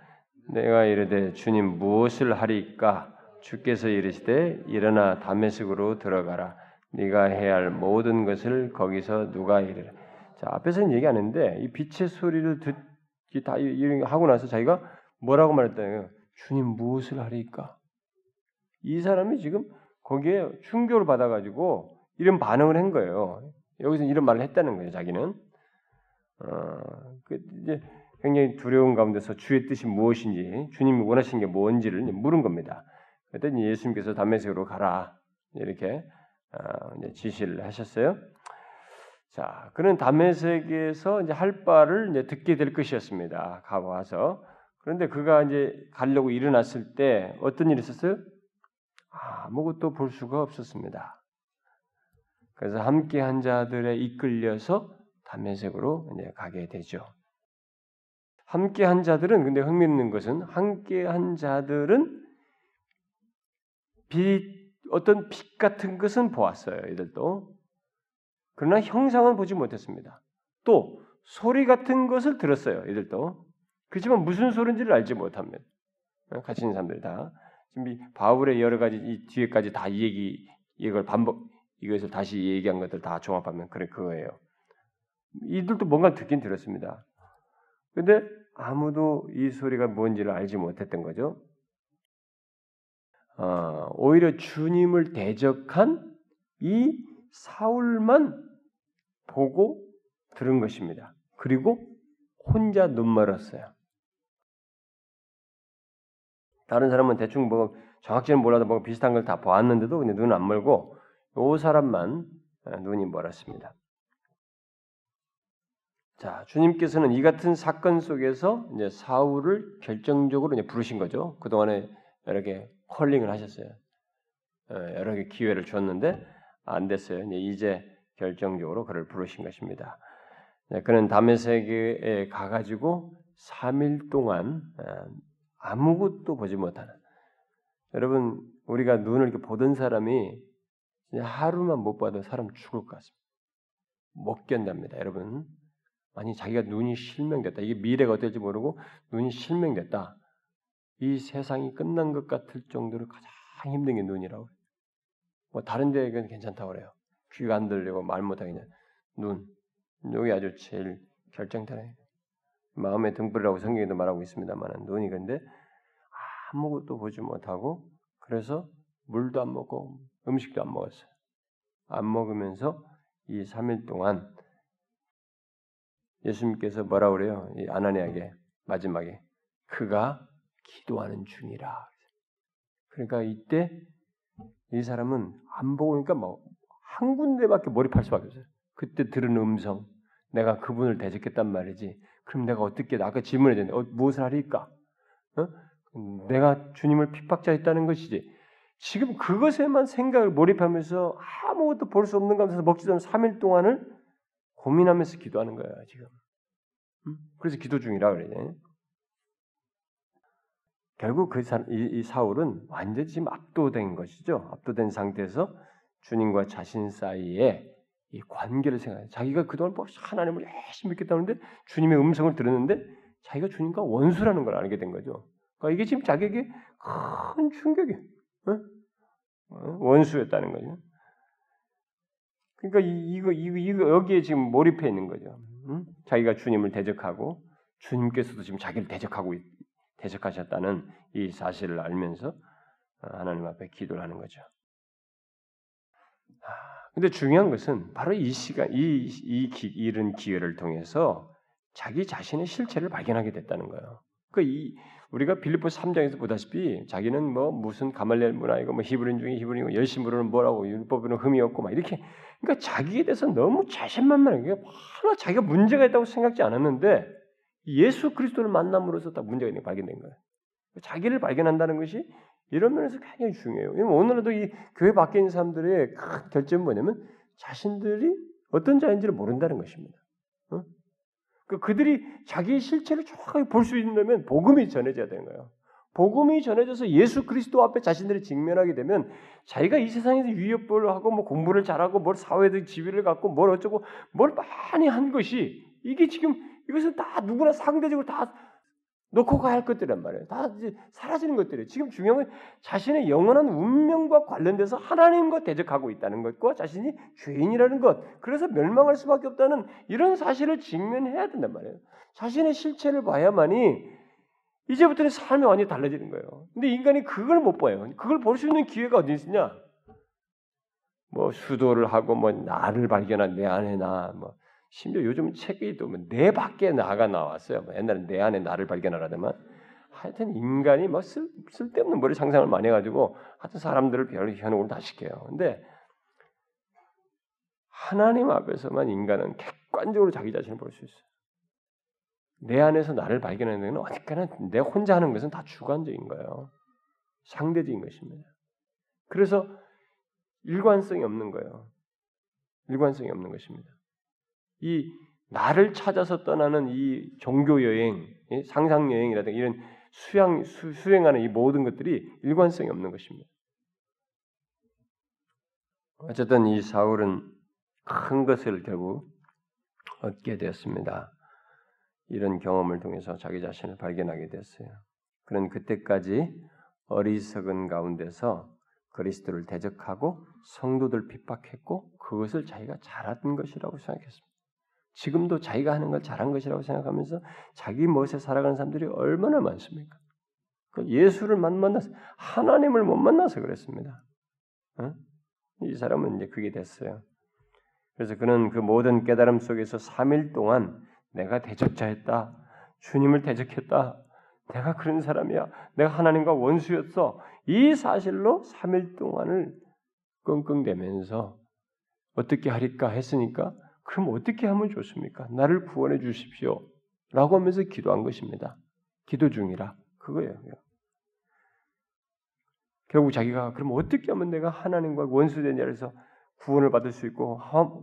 내가 이르되 주님 무엇을 하리까? 주께서 이르시되 일어나 다메섹으로 들어가라. 네가 해야 할 모든 것을 거기서 누가 이르라. 자 앞에서는 얘기하는데 이 빛의 소리를 듣기 다 하고 나서 자기가 뭐라고 말했다고요? 주님 무엇을 하리까? 이 사람이 지금 거기에 충격을 받아가지고 이런 반응을 한 거예요. 여기서 이런 말을 했다는 거예요. 자기는. 어, 그 이제 굉장히 두려운 가운데서 주의 뜻이 무엇인지 주님이 원하시는 게 뭔지를 물은 겁니다. 그랬더니 예수님께서 다메섹으로 가라 이렇게 어, 이제 지시를 하셨어요. 자, 그는 다메섹에서 이제 할 바를 이제 듣게 될 것이었습니다. 가와서 그런데 그가 이제 가려고 일어났을 때 어떤 일이 있었어요? 아무것도 볼 수가 없었습니다. 그래서 함께한 자들에 이끌려서 다메섹으로 이제 가게 되죠. 함께한 자들은 근데 흥미있는 것은 함께한 자들은 빛 어떤 빛 같은 것은 보았어요. 이들도 그러나 형상은 보지 못했습니다. 또 소리 같은 것을 들었어요. 이들도 그렇지만 무슨 소리인지를 알지 못합니다. 같이 있는 사람들 다 지금 이 바울의 여러 가지 이 뒤에까지 다 이 얘기 이걸 반복 이것을 다시 얘기한 것들 다 종합하면 그래 그거예요. 이들도 뭔가 듣긴 들었습니다. 그런데 아무도 이 소리가 뭔지를 알지 못했던 거죠. 어, 오히려 주님을 대적한 이 사울만 보고 들은 것입니다. 그리고 혼자 눈 멀었어요. 다른 사람은 대충 뭐 정확히는 몰라도 뭐 비슷한 걸 다 보았는데도 근데 눈 안 멀고 이 사람만 눈이 멀었습니다. 자, 주님께서는 이 같은 사건 속에서 이제 사울을 결정적으로 이제 부르신 거죠. 그동안에 여러 개 콜링을 하셨어요. 여러 개 기회를 줬는데 안 됐어요. 이제, 이제 결정적으로 그를 부르신 것입니다. 그는 다메섹에 가가지고 삼 일 동안 아무것도 보지 못하는. 여러분 우리가 눈을 이렇게 보던 사람이 하루만 못 봐도 사람 죽을 것 같습니다. 못 견답니다. 여러분. 아니 자기가 눈이 실명됐다. 이게 미래가 어떨지 모르고 눈이 실명됐다. 이 세상이 끝난 것 같을 정도로 가장 힘든 게 눈이라고. 뭐 다른 데는 괜찮다고 그래요. 귀가 안 들리고 말 못하게 그냥 눈. 여기 아주 제일 결정타네. 마음의 등불이라고 성경에도 말하고 있습니다만 눈이 근데 아무것도 보지 못하고 그래서 물도 안 먹고 음식도 안 먹었어요. 안 먹으면서 이 삼 일 동안 예수님께서 뭐라고 그래요? 이 아나니아에게 마지막에 그가 기도하는 중이라. 그러니까 이때 이 사람은 안 보고 오니까 뭐 한 군데밖에 몰입할 수밖에 없어요. 그때 들은 음성, 내가 그분을 대적했단 말이지. 그럼 내가 어떻게 아까 질문했는데 어, 무엇을 하리까? 어? 내가 주님을 핍박자했다는 것이지. 지금 그것에만 생각을 몰입하면서 아무것도 볼 수 없는 가운데서 먹지도 않은 삼 일 동안을 고민하면서 기도하는 거야 지금. 그래서 기도 중이라 그래요. 결국 그 사, 이, 이 사울은 완전히 지금 압도된 것이죠. 압도된 상태에서 주님과 자신 사이에 이 관계를 생각해요. 자기가 그동안 하나님을 열심히 믿겠다는데 주님의 음성을 들었는데 자기가 주님과 원수라는 걸 알게 된 거죠. 이게 지금 자기에게 큰 충격이에요. 원수였다는 거죠. 그러니까 이거 이거 이거 여기에 지금 몰입해 있는 거죠. 응? 자기가 주님을 대적하고 주님께서도 지금 자기를 대적하고 대적하셨다는 이 사실을 알면서 하나님 앞에 기도를 하는 거죠. 근데 중요한 것은 바로 이 시간, 이, 이 기, 이런 기회를 통해서 자기 자신의 실체를 발견하게 됐다는 거예요. 그러니까 이, 우리가 빌립보서 삼 장에서 보다시피 자기는 뭐 무슨 가말리엘 문화이고 뭐 히브리인 중에 히브리인이고 열심으로는 뭐라고 율법으로는 흠이 없고 막 이렇게, 그러니까 자기에 대해서 너무 자신만만하게 하나 자기가 문제가 있다고 생각지 않았는데 예수 그리스도를 만남으로써 다 문제가 있는 게 발견된 거예요. 자기를 발견한다는 것이 이런 면에서 굉장히 중요해요. 오늘도 이 교회 밖에 있는 사람들의 큰 결점은 뭐냐면 자신들이 어떤 자인지를 모른다는 것입니다. 어? 그러니까 그들이 자기의 실체를 정확하게 볼 수 있으려면 복음이 전해져야 되는 거예요. 복음이 전해져서 예수 그리스도 앞에 자신들이 직면하게 되면 자기가 이 세상에서 위협을 하고 뭐 공부를 잘하고 뭘 사회적 지위를 갖고 뭘 어쩌고 뭘 많이 한 것이 이게 지금 이것은 다 누구나 상대적으로 다 놓고 가야 할 것들이란 말이에요. 다 이제 사라지는 것들이에요. 지금 중요한 건 자신의 영원한 운명과 관련돼서 하나님과 대적하고 있다는 것과 자신이 죄인이라는 것, 그래서 멸망할 수밖에 없다는 이런 사실을 직면해야 된단 말이에요. 자신의 실체를 봐야만이 이제부터는 삶이 완전히 달라지는 거예요. 근데 인간이 그걸 못 봐요. 그걸 볼 수 있는 기회가 어디 있느냐? 뭐 수도를 하고 뭐 나를 발견한 내 안에 나 뭐. 심지어 요즘 책이 또 내 밖에 나가 나왔어요. 옛날에 내 안에 나를 발견하라더만. 하여튼 인간이 막 쓸, 쓸데없는 머리 상상을 많이 해가지고 하여튼 사람들을 별 현혹을 다 시켜요. 근데 하나님 앞에서만 인간은 객관적으로 자기 자신을 볼 수 있어요. 내 안에서 나를 발견하는 데는 어디까지나 내 혼자 하는 것은 다 주관적인 거예요. 상대적인 것입니다. 그래서 일관성이 없는 거예요. 일관성이 없는 것입니다. 이 나를 찾아서 떠나는 이 종교 여행, 상상 여행이라든가 이런 수양 수, 수행하는 이 모든 것들이 일관성이 없는 것입니다. 어쨌든 이 사울은 큰 것을 결국 얻게 되었습니다. 이런 경험을 통해서 자기 자신을 발견하게 됐어요. 그는 그때까지 어리석은 가운데서 그리스도를 대적하고 성도들 핍박했고 그것을 자기가 잘한 것이라고 생각했습니다. 지금도 자기가 하는 걸 잘한 것이라고 생각하면서 자기 멋에 살아가는 사람들이 얼마나 많습니까? 예수를 못 만나서 하나님을 못 만나서 그랬습니다. 어? 이 사람은 이제 그게 됐어요. 그래서 그는 그 모든 깨달음 속에서 삼 일 동안 내가 대적자였다, 주님을 대적했다, 내가 그런 사람이야, 내가 하나님과 원수였어, 이 사실로 삼 일 동안을 끙끙대면서 어떻게 하리까 했으니까 그럼 어떻게 하면 좋습니까? 나를 구원해 주십시오 라고 하면서 기도한 것입니다. 기도 중이라 그거예요. 결국 자기가 그럼 어떻게 하면 내가 하나님과 원수되냐 해서 구원을 받을 수 있고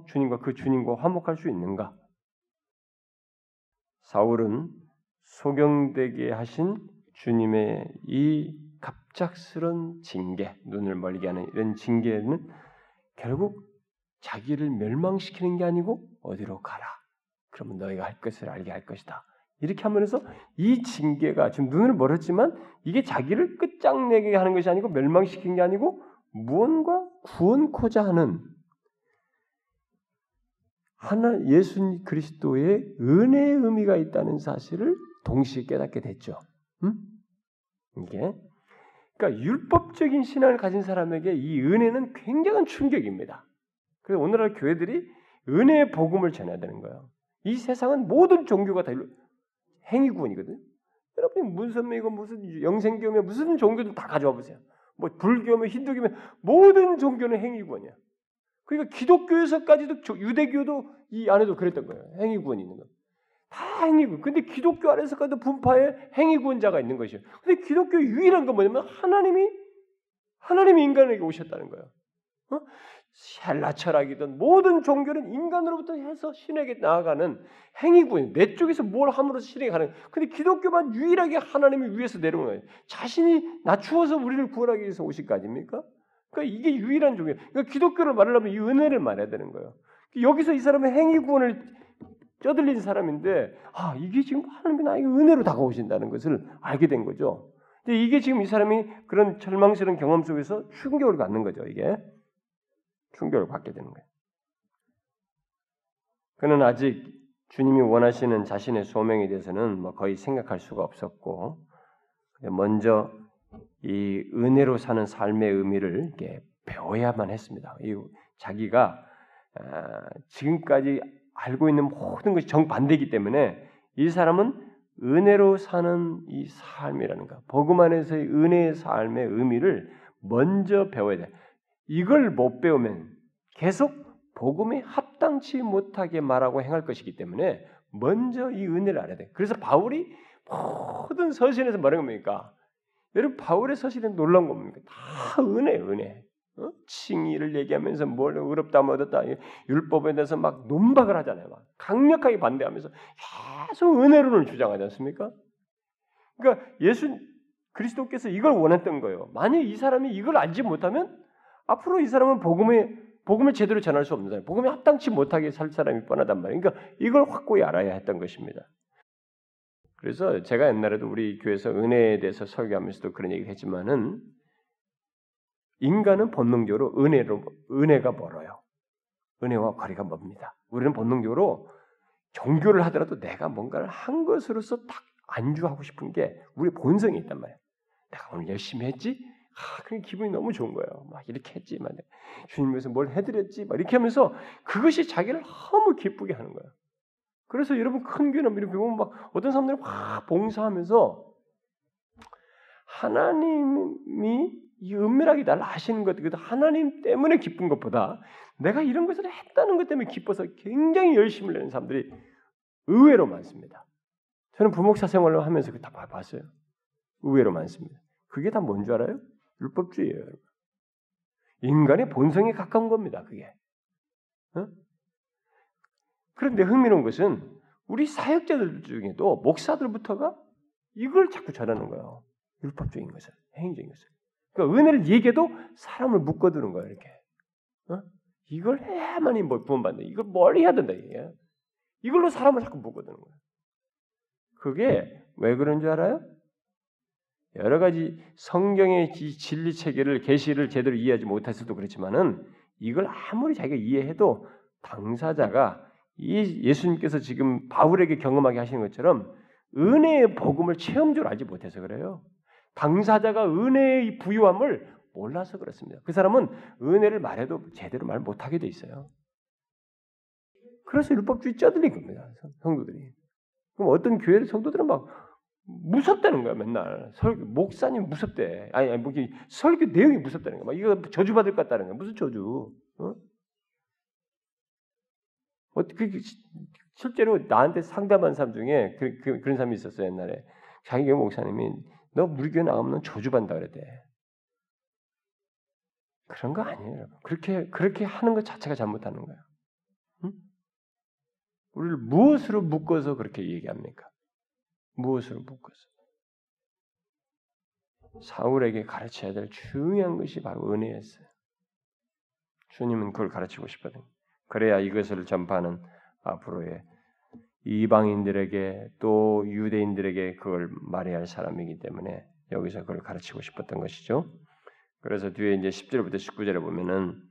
주님과 그 주님과 화목할 수 있는가? 사울은 소경되게 하신 주님의 이 갑작스런 징계, 눈을 멀게 하는 이런 징계는 결국 자기를 멸망시키는 게 아니고 어디로 가라. 그러면 너희가 할 것을 알게 할 것이다. 이렇게 하면서 이 징계가 지금 눈을 멀었지만 이게 자기를 끝장내게 하는 것이 아니고 멸망시키는 게 아니고 무언가 구원코자 하는 하나 예수 그리스도의 은혜의 의미가 있다는 사실을 동시에 깨닫게 됐죠. 음? 이게 그러니까 율법적인 신앙을 가진 사람에게 이 은혜는 굉장한 충격입니다. 그래서 오늘날 교회들이 은혜의 복음을 전해야 되는 거예요. 이 세상은 모든 종교가 다 행위구원이거든요. 여러분이 문선명이고 무슨 영생교며 무슨 종교든 다 가져와 보세요. 뭐 불교며 힌두교며 모든 종교는 행위구원이야. 그러니까 기독교에서까지도 유대교도 이 안에도 그랬던 거예요. 행위구원이 있는 거. 다 행위구원. 근데 기독교 안에서까지도 분파에 행위구원자가 있는 것이에요. 근데 기독교의 유일한 건 뭐냐면 하나님이 하나님이 인간에게 오셨다는 거예요. 어? 샬라 철학이든 모든 종교는 인간으로부터 해서 신에게 나아가는 행위구원, 내 쪽에서 뭘 함으로써 신에게 가는. 근데 기독교만 유일하게 하나님이 위에서 내려온 거예요. 자신이 낮추어서 우리를 구원하기 위해서 오신 거 아닙니까? 그러니까 이게 유일한 종교예요. 그러니까 기독교를 말하려면 이 은혜를 말해야 되는 거예요. 여기서 이 사람의 행위구원을 쩌들린 사람인데 아 이게 지금 하나님이 나에게 은혜로 다가오신다는 것을 알게 된 거죠. 근데 이게 지금 이 사람이 그런 절망스러운 경험 속에서 충격을 갖는 거죠. 이게 충격을 받게 되는 거예요. 그는 아직 주님이 원하시는 자신의 소명에 대해서는 뭐 거의 생각할 수가 없었고, 먼저 이 은혜로 사는 삶의 의미를 이렇게 배워야만 했습니다. 이 자기가 지금까지 알고 있는 모든 것이 정반대이기 때문에 이 사람은 은혜로 사는 이 삶이라는 것, 복음 안에서의 은혜의 삶의 의미를 먼저 배워야 돼. 이걸 못 배우면 계속 복음에 합당치 못하게 말하고 행할 것이기 때문에 먼저 이 은혜를 알아야 돼. 그래서 바울이 모든 서신에서 말하는 겁니까? 여러분, 바울의 서신은 놀라운 겁니까? 다 은혜, 은혜. 어? 칭의를 얘기하면서 뭘 의롭다 얻었다 율법에 대해서 막 논박을 하잖아요. 막 강력하게 반대하면서 계속 은혜론을 주장하지 않습니까? 그러니까 예수 그리스도께서 이걸 원했던 거예요. 만약 이 사람이 이걸 알지 못하면 앞으로 이 사람은 복음에 복음을 제대로 전할 수 없는 사람, 복음에 합당치 못하게 살 사람이 뻔하단 말이에요. 그러니까 이걸 확고히 알아야 했던 것입니다. 그래서 제가 옛날에도 우리 교회에서 은혜에 대해서 설교하면서도 그런 얘기를 했지만은, 인간은 본능적으로 은혜로, 은혜가 멀어요. 은혜와 거리가 멉니다. 우리는 본능적으로 종교를 하더라도 내가 뭔가를 한 것으로서 딱 안주하고 싶은 게 우리 본성이 있단 말이에요. 내가 오늘 열심히 했지? 아, 그게 기분이 너무 좋은 거예요. 막 이렇게 했지, 막 주님 위해서 뭘 해드렸지, 막 이렇게 하면서 그것이 자기를 너무 기쁘게 하는 거예요. 그래서 여러분 큰 교회는 이렇게 보면 막 어떤 사람들이 막 봉사하면서 하나님이 이 은밀하게 날 아시는 것, 그것도 하나님 때문에 기쁜 것보다 내가 이런 것을 했다는 것 때문에 기뻐서 굉장히 열심을 내는 사람들이 의외로 많습니다. 저는 부목사 생활을 하면서 다 봤어요. 의외로 많습니다. 그게 다 뭔 줄 알아요? 율법주의예요, 여러분. 인간의 본성에 가까운 겁니다, 그게. 어? 그런데 흥미로운 것은 우리 사역자들 중에도 목사들부터가 이걸 자꾸 전하는 거예요. 율법적인 것을, 행위적인 것을. 그러니까 은혜를 얘기해도 사람을 묶어두는 거야, 이렇게. 어? 이걸 해야만이 구원받는다. 이걸 멀리 해야 된다, 이게. 이걸로 사람을 자꾸 묶어두는 거야. 그게 왜 그런 줄 알아요? 여러 가지 성경의 진리 체계를, 계시를 제대로 이해하지 못했어도 그렇지만은 이걸 아무리 자기가 이해해도 당사자가 이 예수님께서 지금 바울에게 경험하게 하시는 것처럼 은혜의 복음을 체험적으로 알지 못해서 그래요. 당사자가 은혜의 부유함을 몰라서 그렇습니다. 그 사람은 은혜를 말해도 제대로 말 못하게 돼 있어요. 그래서 율법주의 쪄들린 겁니다, 성도들이. 그럼 어떤 교회를 성도들은 막 무섭다는 거야, 맨날. 설교, 목사님 무섭대. 아니, 아니 뭐 설교 내용이 무섭다는 거야. 막 이거 저주받을 것 같다는 거야. 무슨 저주? 어? 어떻게 실제로 나한테 상담한 사람 중에 그, 그, 그런 사람이 있었어요, 옛날에. 자기 교회 목사님이 너 우리 교회 나가면 저주받는다 그랬대. 그런 거 아니에요, 여러분. 그렇게 그렇게 하는 것 자체가 잘못하는 거야. 응? 우리를 무엇으로 묶어서 그렇게 얘기합니까? 무엇으로 묶어서? 사울에게 가르쳐야 될 중요한 것이 바로 은혜였어요. 주님은 그걸 가르치고 싶거든요. 그래야 이것을 전파하는 앞으로의 이방인들에게 또 유대인들에게 그걸 말해야 할 사람이기 때문에 여기서 그걸 가르치고 싶었던 것이죠. 그래서 뒤에 이제 십 절부터 십구 절에 보면은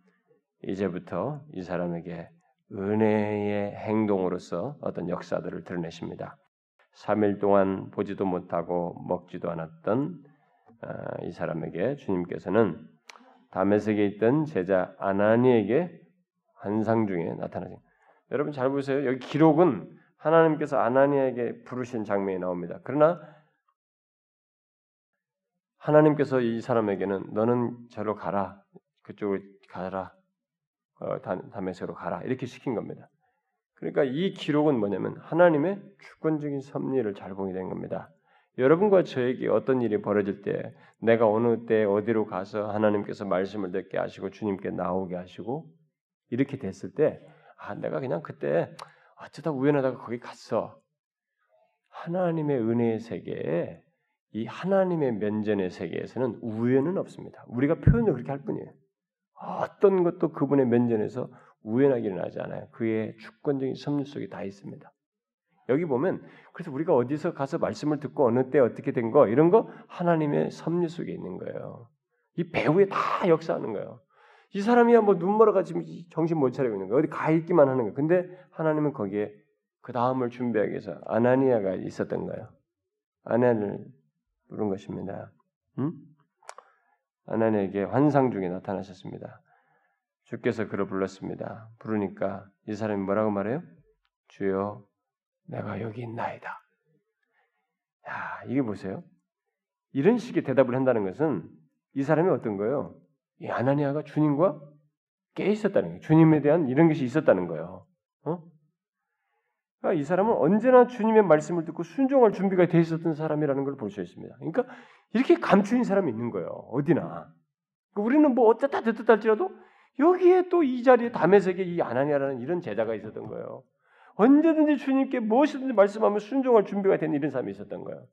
이제부터 이 사람에게 은혜의 행동으로서 어떤 역사들을 드러내십니다. 삼 일 동안 보지도 못하고 먹지도 않았던 이 사람에게 주님께서는 다메섹에 있던 제자 아나니에게 환상 중에 나타나신. 여러분 잘 보세요. 여기 기록은 하나님께서 아나니아에게 부르신 장면이 나옵니다. 그러나 하나님께서 이 사람에게는 너는 저로 가라, 그쪽으로 가라, 어, 다메섹으로 가라 이렇게 시킨 겁니다. 그러니까 이 기록은 뭐냐면 하나님의 주권적인 섭리를 잘 보게 된 겁니다. 여러분과 저에게 어떤 일이 벌어질 때 내가 어느 때 어디로 가서 하나님께서 말씀을 듣게 하시고 주님께 나오게 하시고 이렇게 됐을 때, 아, 내가 그냥 그때 어쩌다 우연하다가 거기 갔어. 하나님의 은혜의 세계에, 이 하나님의 면전의 세계에서는 우연은 없습니다. 우리가 표현을 그렇게 할 뿐이에요. 어떤 것도 그분의 면전에서 우연하게 일어나지 않아요. 그의 주권적인 섭리 속에 다 있습니다. 여기 보면 그래서 우리가 어디서 가서 말씀을 듣고 어느 때 어떻게 된 거 이런 거 하나님의 섭리 속에 있는 거예요. 이 배후에 다 역사하는 거예요. 이 사람이야 뭐 눈 멀어가 지금 정신 못 차리고 있는 거예요. 어디 가 있기만 하는 거예요. 근데 하나님은 거기에 그 다음을 준비하기 위해서 아나니아가 있었던 거예요. 아나니아를 부른 것입니다. 응? 아나니아에게 환상 중에 나타나셨습니다. 주께서 그를 불렀습니다. 부르니까 이 사람이 뭐라고 말해요? 주여, 내가 여기 있나이다. 야, 이게 보세요. 이런 식의 대답을 한다는 것은 이 사람이 어떤 거예요? 이 아나니아가 주님과 깨 있었다는 거예요. 주님에 대한 이런 것이 있었다는 거예요. 어? 그러니까 이 사람은 언제나 주님의 말씀을 듣고 순종할 준비가 돼 있었던 사람이라는 걸 볼 수 있습니다. 그러니까 이렇게 감추인 사람이 있는 거예요. 어디나. 그러니까 우리는 뭐 어쨌다 됐다 할지라도 여기에 또 이 자리에 다메섹에 이 아나니아라는 이런 제자가 있었던 거예요. 언제든지 주님께 무엇이든지 말씀하면 순종할 준비가 된 이런 사람이 있었던 거예요.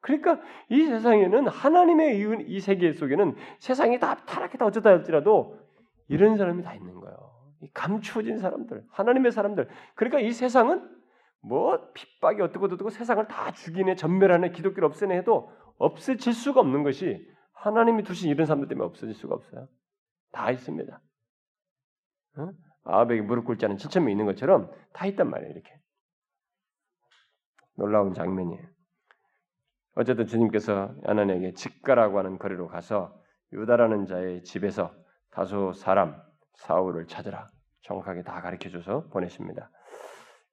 그러니까 이 세상에는 하나님의 이 세계 속에는 세상이 다 타락했다 어쩌다 할지라도 이런 사람이 다 있는 거예요. 감추어진 사람들, 하나님의 사람들. 그러니까 이 세상은 뭐 핍박이 어떻고 어떻고 세상을 다 죽이네, 전멸하네, 기독교를 없애네 해도 없어질 수가 없는 것이 하나님이 두신 이런 사람들 때문에 없어질 수가 없어요. 다 있습니다. 응? 아합에게 무릎 꿇지 않은 칠천 명이 있는 것처럼 다 있단 말이에요. 이렇게 놀라운 장면이에요. 어쨌든 주님께서 아나니아에게 직가라고 하는 거리로 가서 유다라는 자의 집에서 다소 사람 사울을 찾으라 정확하게 다 가르쳐줘서 보내십니다.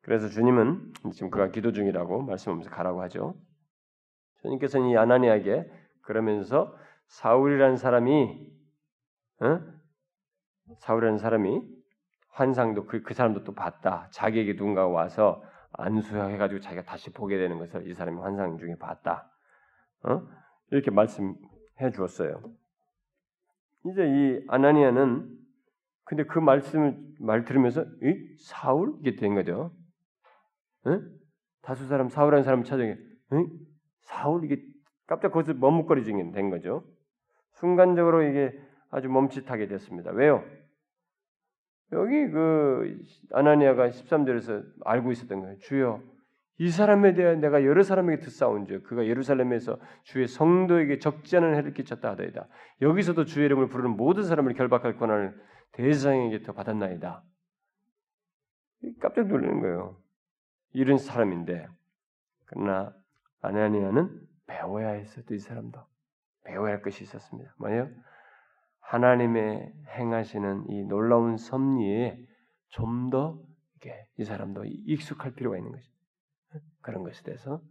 그래서 주님은 지금 그가 기도 중이라고 말씀하면서 가라고 하죠. 주님께서는 이 아나니아에게 그러면서 사울이라는 사람이 어? 사울이라는 사람이 환상도 그, 그 사람도 또 봤다. 자기에게 누군가 와서 안수해가지고 자기가 다시 보게 되는 것을 이 사람이 환상 중에 봤다. 어? 이렇게 말씀해 주었어요. 이제 이 아나니아는 근데 그 말씀을 말 들으면서 이 사울 이게 된 거죠. 응? 다수 사람 사울이라는 사람 찾아게 응? 사울 이게 깜짝 거기서 머뭇거리지게 된 거죠. 순간적으로 이게 아주 멈칫하게 됐습니다. 왜요? 여기 그 아나니아가 십삼 절에서 알고 있었던 거예요. 주여, 이 사람에 대한 내가 여러 사람에게 듣사온즉 그가 예루살렘에서 주의 성도에게 적지 않은 해를 끼쳤다 하더이다. 여기서도 주의 이름을 부르는 모든 사람을 결박할 권한을 대제사장에게 더 받았나이다. 깜짝 놀라는 거예요. 이런 사람인데 그러나 아나니아는 배워야 했어도 이 사람도 배워야 할 것이 있었습니다. 뭐예요? 하나님의 행하시는 이 놀라운 섭리에 좀 더 이 사람도 익숙할 필요가 있는 것이 그런 것에 대해서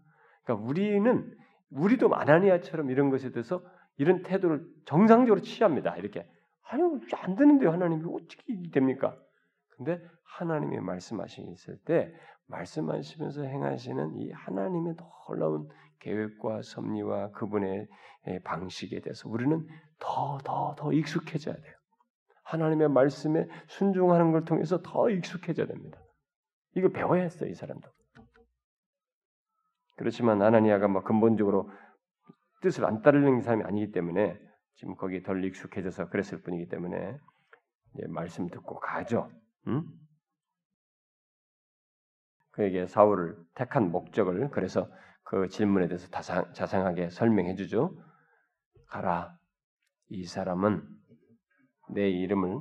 그러니까 우리는 우리도 아나니아처럼 이런 것에 대해서 이런 태도를 정상적으로 취합니다. 이렇게 아니 안 되는데 하나님이 어떻게 됩니까? 근데 하나님이 말씀하시기 있을 때 말씀하시면서 행하시는 이 하나님의 놀라운 계획과 섭리와 그분의 방식에 대해서 우리는 더, 더, 더 익숙해져야 돼요. 하나님의 말씀에 순종하는 걸 통해서 더 익숙해져야 됩니다. 이걸 배워야 했어요, 이 사람도. 그렇지만 아나니아가 막 근본적으로 뜻을 안 따르는 사람이 아니기 때문에 지금 거기에 덜 익숙해져서 그랬을 뿐이기 때문에 이제 말씀 듣고 가죠. 응? 그에게 사울을 택한 목적을 그래서 그 질문에 대해서 다상, 자상하게 설명해 주죠. 가라. 이 사람은 내 이름을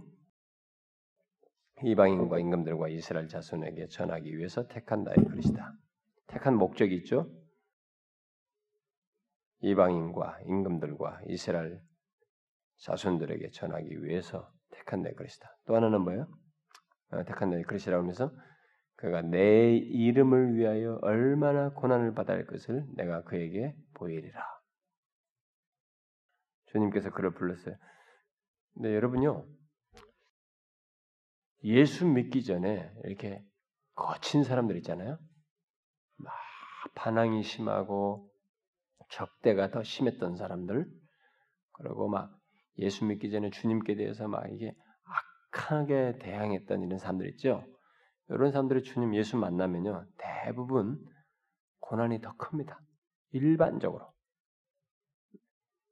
이방인과 임금들과 이스라엘 자손에게 전하기 위해서 택한 나의 그릇이다. 택한 목적이 있죠. 이방인과 임금들과 이스라엘 자손들에게 전하기 위해서 택한 나의 그릇이다. 또 하나는 뭐예요? 아, 택한 나의 그릇이라고 하면서 그가 내 이름을 위하여 얼마나 고난을 받을 것을 내가 그에게 보이리라. 주님께서 그를 불렀어요. 근데 여러분요, 예수 믿기 전에 이렇게 거친 사람들 있잖아요. 막 반항이 심하고 적대가 더 심했던 사람들, 그리고 막 예수 믿기 전에 주님께 대해서 막 이게 악하게 대항했던 이런 사람들 있죠. 이런 사람들이 주님 예수 만나면요, 대부분 고난이 더 큽니다. 일반적으로.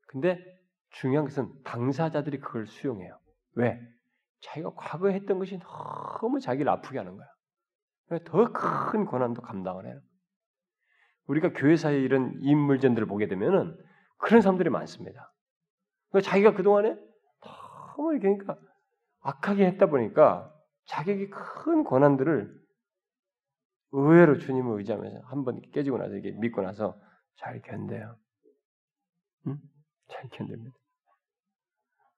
근데 중요한 것은 당사자들이 그걸 수용해요. 왜? 자기가 과거에 했던 것이 너무 자기를 아프게 하는 거야. 더 큰 고난도 감당을 해요. 우리가 교회사에 이런 인물전들을 보게 되면은 그런 사람들이 많습니다. 그러니까 자기가 그동안에 너무 그러니까 악하게 했다 보니까 자기에게 큰 권한들을 의외로 주님을 의지하면서 한번 깨지고 나서 이게 믿고 나서 잘 견뎌요. 응? 잘 견딥니다.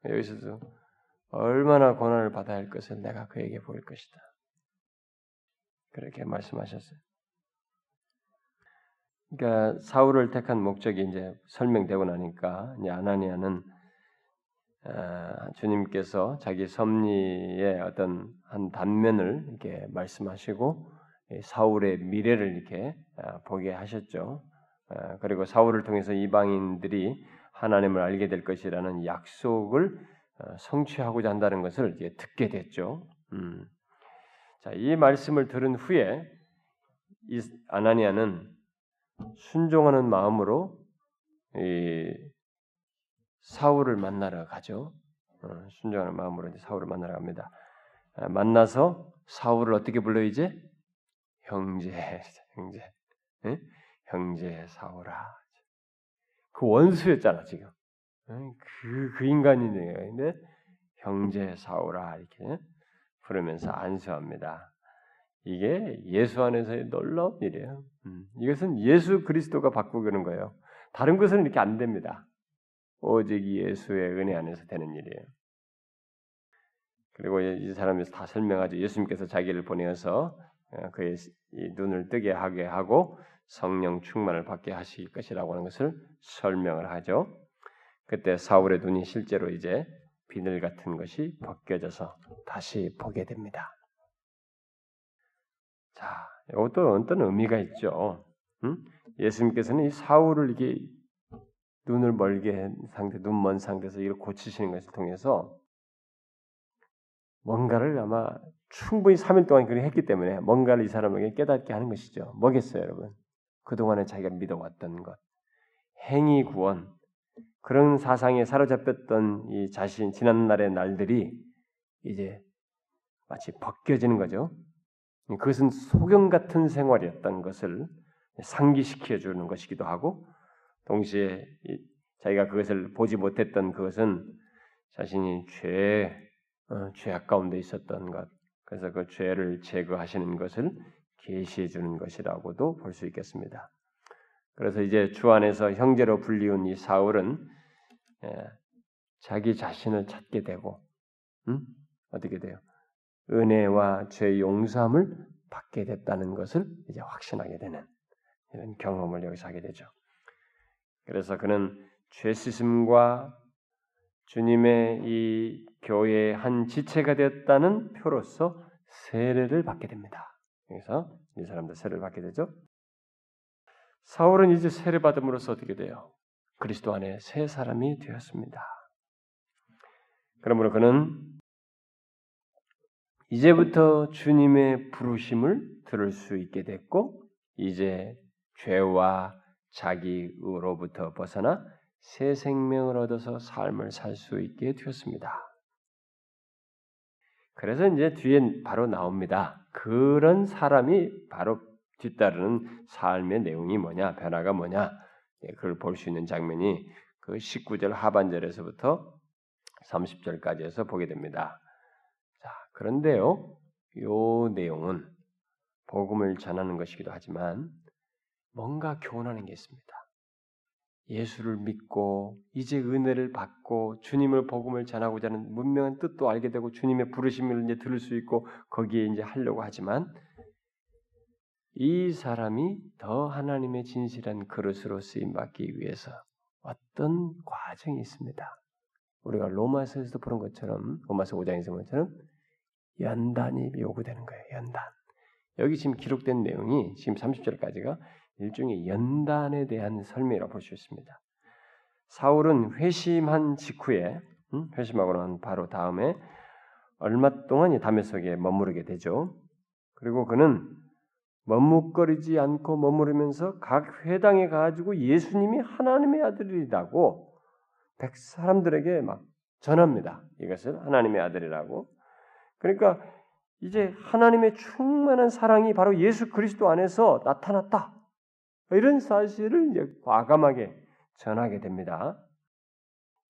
여기서도 얼마나 권한을 받아야 할 것을 내가 그에게 보일 것이다. 그렇게 말씀하셨어요. 그러니까 사울을 택한 목적이 이제 설명되고 나니까 이제 아나니아는 아, 주님께서 자기 섭리의 어떤 한 단면을 이렇게 말씀하시고 사울의 미래를 이렇게 아, 보게 하셨죠. 아, 그리고 사울을 통해서 이방인들이 하나님을 알게 될 것이라는 약속을 아, 성취하고자 한다는 것을 이제 듣게 됐죠. 음. 자, 이 말씀을 들은 후에 이 아나니아는 순종하는 마음으로 이 사울을 만나러 가죠. 어, 순종하는 마음으로 이제 사울을 만나러 갑니다. 아, 만나서 사울을 어떻게 불러 이제 형제, 형제, 응? 형제 사울아. 그 원수였잖아 지금. 응? 그, 그 인간이네요. 근데 형제 사울아 이렇게 부르면서 안수합니다. 이게 예수 안에서의 놀라운 일이에요. 음. 이것은 예수 그리스도가 바꾸는 거예요. 다른 것은 이렇게 안 됩니다. 오직 예수의 은혜 안에서 되는 일이에요. 그리고 이 사람이 다 설명하죠. 예수님께서 자기를 보내어서 그의 눈을 뜨게 하게 하고 성령 충만을 받게 하실 것이라고 하는 것을 설명을 하죠. 그때 사울의 눈이 실제로 이제 비늘 같은 것이 벗겨져서 다시 보게 됩니다. 자, 이것도 어떤 의미가 있죠. 응? 예수님께서는 이 사울을 이게 눈을 멀게 한 상태, 눈 먼 상태에서 이걸 고치시는 것을 통해서 뭔가를 아마 충분히 삼 일 동안 그렇게 했기 때문에 뭔가를 이 사람에게 깨닫게 하는 것이죠. 뭐겠어요, 여러분? 그동안에 자기가 믿어왔던 것, 행위 구원, 그런 사상에 사로잡혔던 이 자신, 지난날의 날들이 이제 마치 벗겨지는 거죠. 그것은 소경 같은 생활이었던 것을 상기시켜주는 것이기도 하고 동시에 자기가 그것을 보지 못했던 그것은 자신이 죄, 어, 죄악 가운데 있었던 것 그래서 그 죄를 제거하시는 것을 계시해 주는 것이라고도 볼 수 있겠습니다. 그래서 이제 주 안에서 형제로 불리운 이 사울은 예, 자기 자신을 찾게 되고 음? 어떻게 돼요? 은혜와 죄 용서함을 받게 됐다는 것을 이제 확신하게 되는 이런 경험을 여기서 하게 되죠. 그래서 그는 죄 씻음과 주님의 이 교회의 한 지체가 되었다는 표로서 세례를 받게 됩니다. 여기서 이 사람들 세례를 받게 되죠. 사울은 이제 세례 받음으로써 어떻게 돼요? 그리스도 안에 새 사람이 되었습니다. 그러므로 그는 이제부터 주님의 부르심을 들을 수 있게 됐고 이제 죄와 자기로부터 벗어나 새 생명을 얻어서 삶을 살 수 있게 되었습니다. 그래서 이제 뒤에 바로 나옵니다. 그런 사람이 바로 뒤따르는 삶의 내용이 뭐냐, 변화가 뭐냐, 그걸 볼 수 있는 장면이 그 십구 절 하반절에서부터 삼십 절까지 해서 보게 됩니다. 그런데요, 이 내용은 복음을 전하는 것이기도 하지만 뭔가 교훈하는 게 있습니다. 예수를 믿고 이제 은혜를 받고 주님을 복음을 전하고자 하는 분명한 뜻도 알게 되고 주님의 부르심을 이제 들을 수 있고 거기에 이제 하려고 하지만 이 사람이 더 하나님의 진실한 그릇으로 쓰임받기 위해서 어떤 과정이 있습니다. 우리가 로마서에서도 보는 것처럼 로마서 오 장에서 보는 것처럼 연단이 요구되는 거예요. 연단. 여기 지금 기록된 내용이 지금 삼십 절까지가 일종의 연단에 대한 설명이라고 볼 수 있습니다. 사울은 회심한 직후에 음? 회심하고는 바로 다음에 얼마 동안 다메섹에 머무르게 되죠. 그리고 그는 머뭇거리지 않고 머무르면서 각 회당에 가지고 예수님이 하나님의 아들이라고 백 사람들에게 막 전합니다. 이것을 하나님의 아들이라고. 그러니까 이제 하나님의 충만한 사랑이 바로 예수 그리스도 안에서 나타났다. 이런 사실을 이제 과감하게 전하게 됩니다.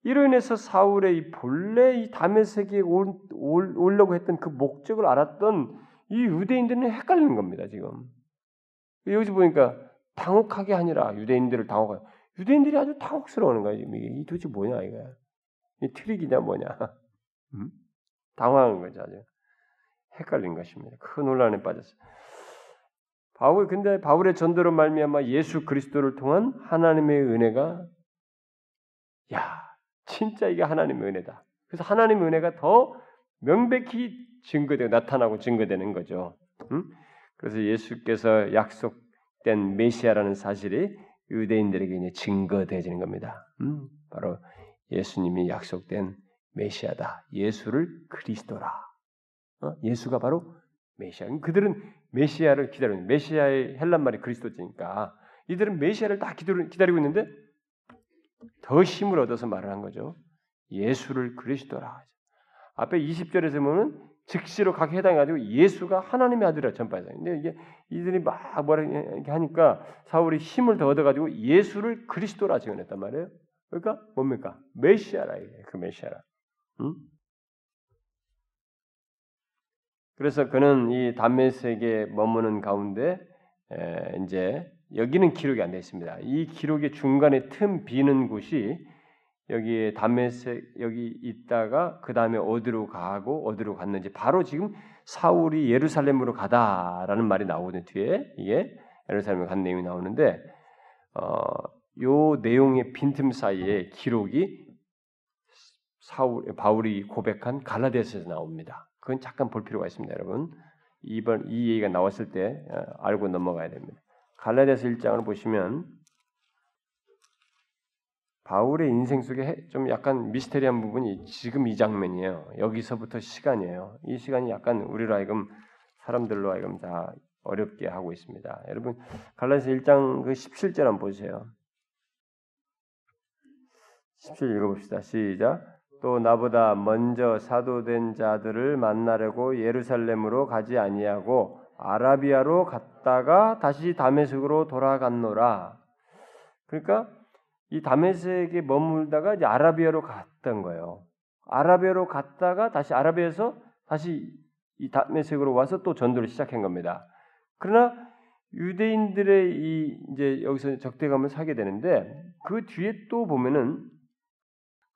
이로 인해서 사울의 이 본래 이 다메섹에 오려고 했던 그 목적을 알았던 이 유대인들은 헷갈리는 겁니다. 지금 여기서 보니까 당혹하게 하니라, 유대인들을 당혹하게, 유대인들이 아주 당혹스러워하는 거야. 지금 이게 도대체 뭐냐 이거야, 이 트릭이냐 뭐냐, 음? 당황한 거죠. 아주 헷갈린 것입니다. 큰 혼란에 빠졌어요. 바울, 근데 바울의 전도로 말미암아 예수 그리스도를 통한 하나님의 은혜가, 야, 진짜 이게 하나님의 은혜다. 그래서 하나님의 은혜가 더 명백히 증거되고 나타나고 증거되는 거죠. 응? 그래서 예수께서 약속된 메시아라는 사실이 유대인들에게 이제 증거되어지는 겁니다. 응? 바로 예수님이 약속된 메시아다. 예수를 그리스도라. 어? 예수가 바로 메시아. 그들은 메시아를 기다리는, 메시아의 헬란말이 그리스도지니까 이들은 메시아를 다 기다리고 있는데 더 힘을 얻어서 말을 한 거죠. 예수를 그리스도라. 앞에 이십 절에서 보면 즉시로 각 해당이 가지고 예수가 하나님의 아들이라 전파했어요. 근데 이게 이들이 막 뭐라 이렇게 하니까 사울이 힘을 더 얻어가지고 예수를 그리스도라 증언했단 말이에요. 그러니까 뭡니까? 메시아라, 이게 그 메시아라. 응? 그래서 그는 이 다메섹에 머무는 가운데 에, 이제 여기는 기록이 안 되어 있습니다. 이 기록의 중간에 틈 비는 곳이 여기에 다메섹 여기 있다가 그 다음에 어디로 가고 어디로 갔는지, 바로 지금 사울이 예루살렘으로 가다라는 말이 나오는 뒤에 이게 예루살렘으로 간 내용이 나오는데, 어, 요 내용의 빈틈 사이에 기록이 사울 바울이 고백한 갈라디아서에서 나옵니다. 그건 잠깐 볼 필요가 있습니다, 여러분. 이번 이 얘기가 나왔을 때 알고 넘어가야 됩니다. 갈라디아서 일 장을 보시면 바울의 인생 속에 좀 약간 미스테리한 부분이 지금 이 장면이에요. 여기서부터 시간이에요. 이 시간이 약간 우리로 하여금 사람들로 하여금 다 어렵게 하고 있습니다. 여러분 갈라디아서 일 장 그 십칠 절 한번 보세요. 십칠 절 읽어봅시다. 시작. 또 나보다 먼저 사도된 자들을 만나려고 예루살렘으로 가지 아니하고 아라비아로 갔다가 다시 다메섹으로 돌아갔노라. 그러니까 이 다메섹에 머물다가 이제 아라비아로 갔던 거예요. 아라비아로 갔다가 다시 아라비아에서 다시 이 다메섹으로 와서 또 전도를 시작한 겁니다. 그러나 유대인들의 이 이제 여기서 적대감을 사게 되는데, 그 뒤에 또 보면은,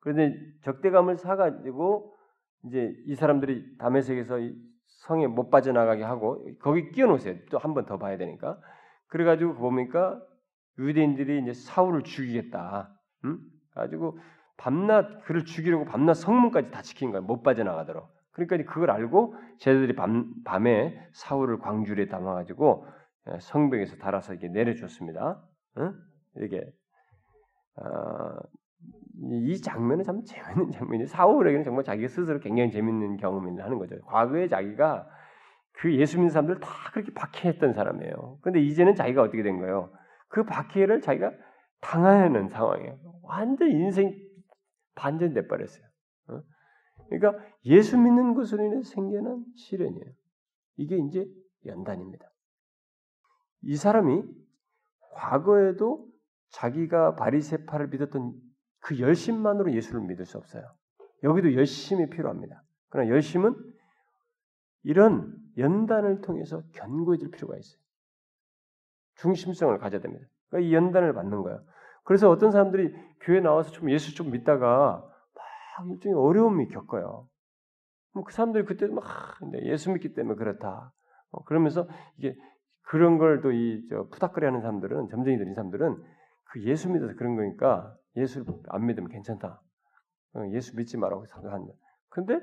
그런데 적대감을 사가지고 이제 이 사람들이 다메섹에서 성에 못 빠져나가게 하고 거기 끼워놓으세요. 또 한 번 더 봐야 되니까. 그래가지고 보니까 유대인들이 이제 사울을 죽이겠다. 응? 가지고 밤낮 그를 죽이려고 밤낮 성문까지 다 지킨 거예요. 못 빠져나가도록. 그러니까 그걸 알고 쟤들이 밤, 밤에 사울을 광주리에 담아가지고 성벽에서 달아서 이렇게 내려줬습니다. 응? 이렇게. 어, 이 장면은 참 재밌는 장면이에요. 사울에게는 정말 자기가 스스로 굉장히 재밌는 경험을 하는 거죠. 과거에 자기가 그 예수 믿는 사람들을 다 그렇게 박해했던 사람이에요. 그런데 이제는 자기가 어떻게 된 거예요? 그 박해를 자기가 당하는 상황이에요. 완전 인생 반전돼 버렸어요. 그러니까 예수 믿는 것으로 인해 생겨난 시련이에요. 이게 이제 연단입니다. 이 사람이 과거에도 자기가 바리새파를 믿었던 그 열심만으로 예수를 믿을 수 없어요. 여기도 열심이 필요합니다. 그러나 열심은 이런 연단을 통해서 견고해질 필요가 있어요. 중심성을 가져야 됩니다. 그러니까 이 연단을 받는 거예요. 그래서 어떤 사람들이 교회 나와서 좀 예수 좀 믿다가 막 일종의 어려움이 겪어요. 그 사람들이 그때 막 예수 믿기 때문에 그렇다. 그러면서 이게 그런 걸 또 이 푸닥거리하는 사람들은, 점쟁이 들인 사람들은 그 예수 믿어서 그런 거니까 예수를 안 믿으면 괜찮다. 예수 믿지 말라고 생각한다. 근데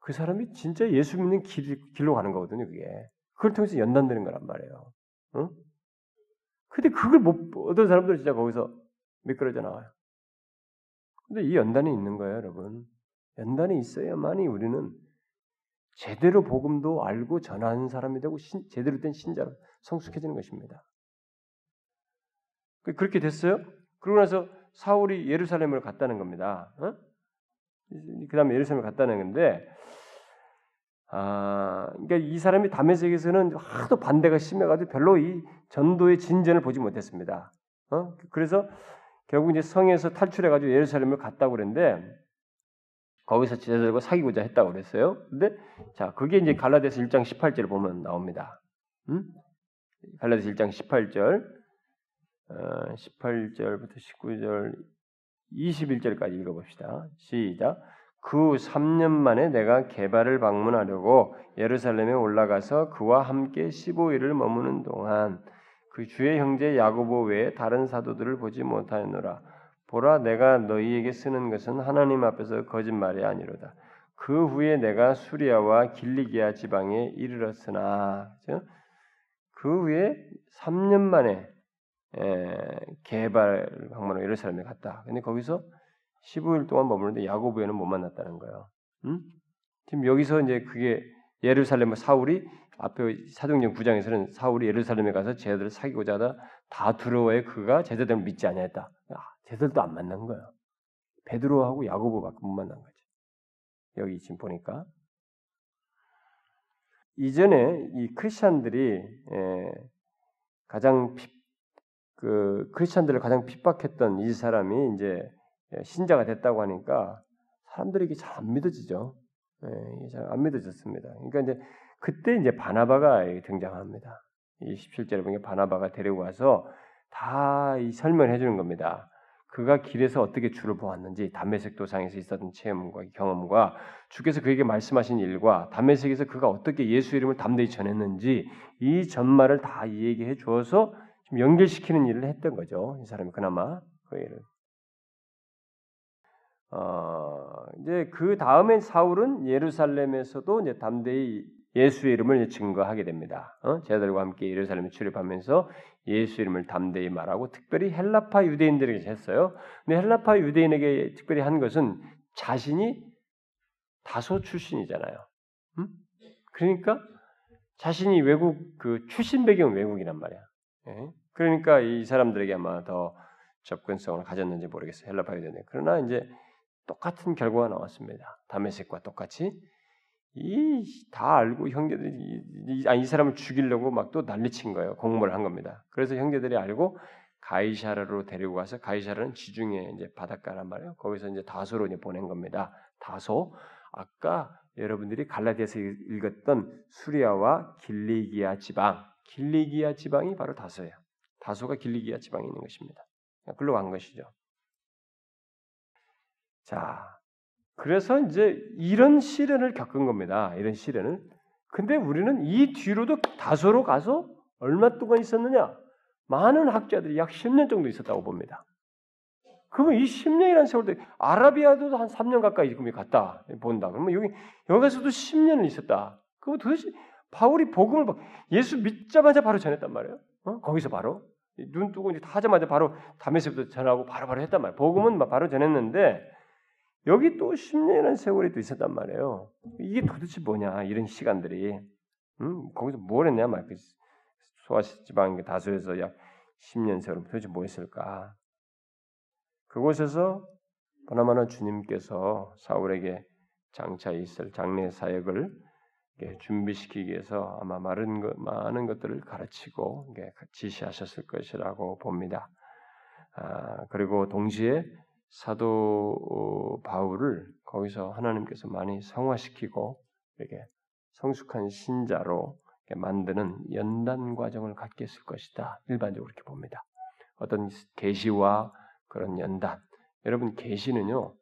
그 사람이 진짜 예수 믿는 길, 길로 가는 거거든요, 그게. 그걸 통해서 연단되는 거란 말이에요. 응? 근데 그걸 못, 어떤 사람들은 진짜 거기서 미끄러져 나와요. 근데 이 연단이 있는 거예요, 여러분. 연단이 있어야만이 우리는 제대로 복음도 알고 전하는 사람이 되고 신, 제대로 된 신자로 성숙해지는 것입니다. 그렇게 됐어요? 그러고 나서 사울이 예루살렘을 갔다는 겁니다. 어? 그 다음에 예루살렘을 갔다는 건데, 아, 그러니까 이 사람이 다메섹에서는 하도 반대가 심해가지고 별로 이 전도의 진전을 보지 못했습니다. 어? 그래서 결국 이제 성에서 탈출해가지고 예루살렘을 갔다고 그랬는데 거기서 제자들과 사귀고자 했다고 그랬어요. 근데 자, 그게 이제 갈라디아서 일 장 십팔 절을 보면 나옵니다. 음? 갈라디아서 일 장 십팔 절, 어, 십팔 절부터 십구 절, 이십일 절까지 읽어봅시다. 시작. 그 후 삼 년 만에 내가 게바를 방문하려고 예루살렘에 올라가서 그와 함께 십오 일을 머무는 동안 그 주의 형제 야고보 외에 다른 사도들을 보지 못하였노라. 보라, 내가 너희에게 쓰는 것은 하나님 앞에서 거짓말이 아니로다. 그 후에 내가 수리아와 길리기아 지방에 이르렀으나, 그렇죠? 그 후에 삼 년 만에 게바를 방문하고 예루살렘에 갔다. 근데 거기서 십오 일 동안 머무는데 야고보에는 못 만났다는 거예요. 응? 지금 여기서 이제 그게 예루살렘의 사울이 앞에 사도행전 구 장에서는 사울이 예루살렘에 가서 제자들을 사귀고자 하다 다두로에 그가 제자들을 믿지 아니하였다. 아, 제자들도 안 만난 거예요. 베드로하고 야고보밖에 못 만난 거지. 여기 지금 보니까 이전에 이 크리스천들이 에, 가장 핍, 그 크리스천들을 가장 핍박했던 이 사람이 이제 신자가 됐다고 하니까 사람들이 이게 잘 안 믿어지죠. 예, 잘 안 믿어졌습니다. 그러니까 이제 그때 이제 바나바가 등장합니다. 이 십칠 절에 보면 바나바가 데려와서 다 이 설명을 해주는 겁니다. 그가 길에서 어떻게 주를 보았는지, 다메섹 도상에서 있었던 체험과 경험과 주께서 그에게 말씀하신 일과 다메섹에서 그가 어떻게 예수 이름을 담대히 전했는지 이 전말을 다 이야기해 줘서 좀 연결시키는 일을 했던 거죠. 이 사람이 그나마 그 일을. 어, 이제 그 다음에 사울은 예루살렘에서도 이제 담대히 예수의 이름을 증거하게 됩니다. 어? 제자들과 함께 예루살렘에 출입하면서 예수 이름을 담대히 말하고 특별히 헬라파 유대인들에게 했어요. 근데 헬라파 유대인에게 특별히 한 것은 자신이 다소 출신이잖아요. 음? 그러니까 자신이 외국 그 출신 배경은 외국이란 말이야. 예? 그러니까 이 사람들에게 아마 더 접근성을 가졌는지 모르겠어요. 헬라파 유대인. 그러나 이제 똑같은 결과가 나왔습니다. 다메섹과 똑같이 이 다 알고 형제들이 이, 이, 이 사람을 죽이려고 막 또 난리친 거예요. 공모를 한 겁니다. 그래서 형제들이 알고 가이사랴로 데리고 가서 가이사랴는 지중해 이제 바닷가란 말이에요. 거기서 이제 다소로 이제 보낸 겁니다. 다소 아까 여러분들이 갈라디아서 읽었던 수리아와 길리기아 지방, 길리기아 지방이 바로 다소예요. 다소가 길리기아 지방에 있는 것입니다. 글로 간 것이죠. 자, 그래서 이제 이런 시련을 겪은 겁니다. 이런 시련을. 근데 우리는 이 뒤로도 다소로 가서 얼마 동안 있었느냐? 많은 학자들이 약 십 년 정도 있었다고 봅니다. 그러면 이 십 년이라는 세월도 아라비아도 한 삼 년 가까이 지금 갔다 본다. 그러면 여기 여기서도 십 년을 있었다. 그럼 도대체 바울이 복음을 막 예수 믿자마자 바로 전했단 말이에요. 어? 거기서 바로 눈 뜨고 이제 다 하자마자 바로 다메섹부터 전하고 바로바로 바로 했단 말이에요. 복음은 막 바로 전했는데 여기 또 십 년이라는 세월이 또 있었단 말이에요. 이게 도대체 뭐냐, 이런 시간들이. 음, 거기서 뭘 했냐, 막 소아시지방 다소에서 약 십 년 세월 도대체 뭐 했을까? 그곳에서 보나마나 주님께서 사울에게 장차 있을 장래 사역을 준비시키기 위해서 아마 많은, 것, 많은 것들을 가르치고 지시하셨을 것이라고 봅니다. 아, 그리고 동시에 사도 바울을 거기서 하나님께서 많이 성화시키고 이렇게 성숙한 신자로 이렇게 만드는 연단 과정을 갖게 했을 것이다. 일반적으로 이렇게 봅니다. 어떤 계시와 그런 연단. 여러분, 계시는요,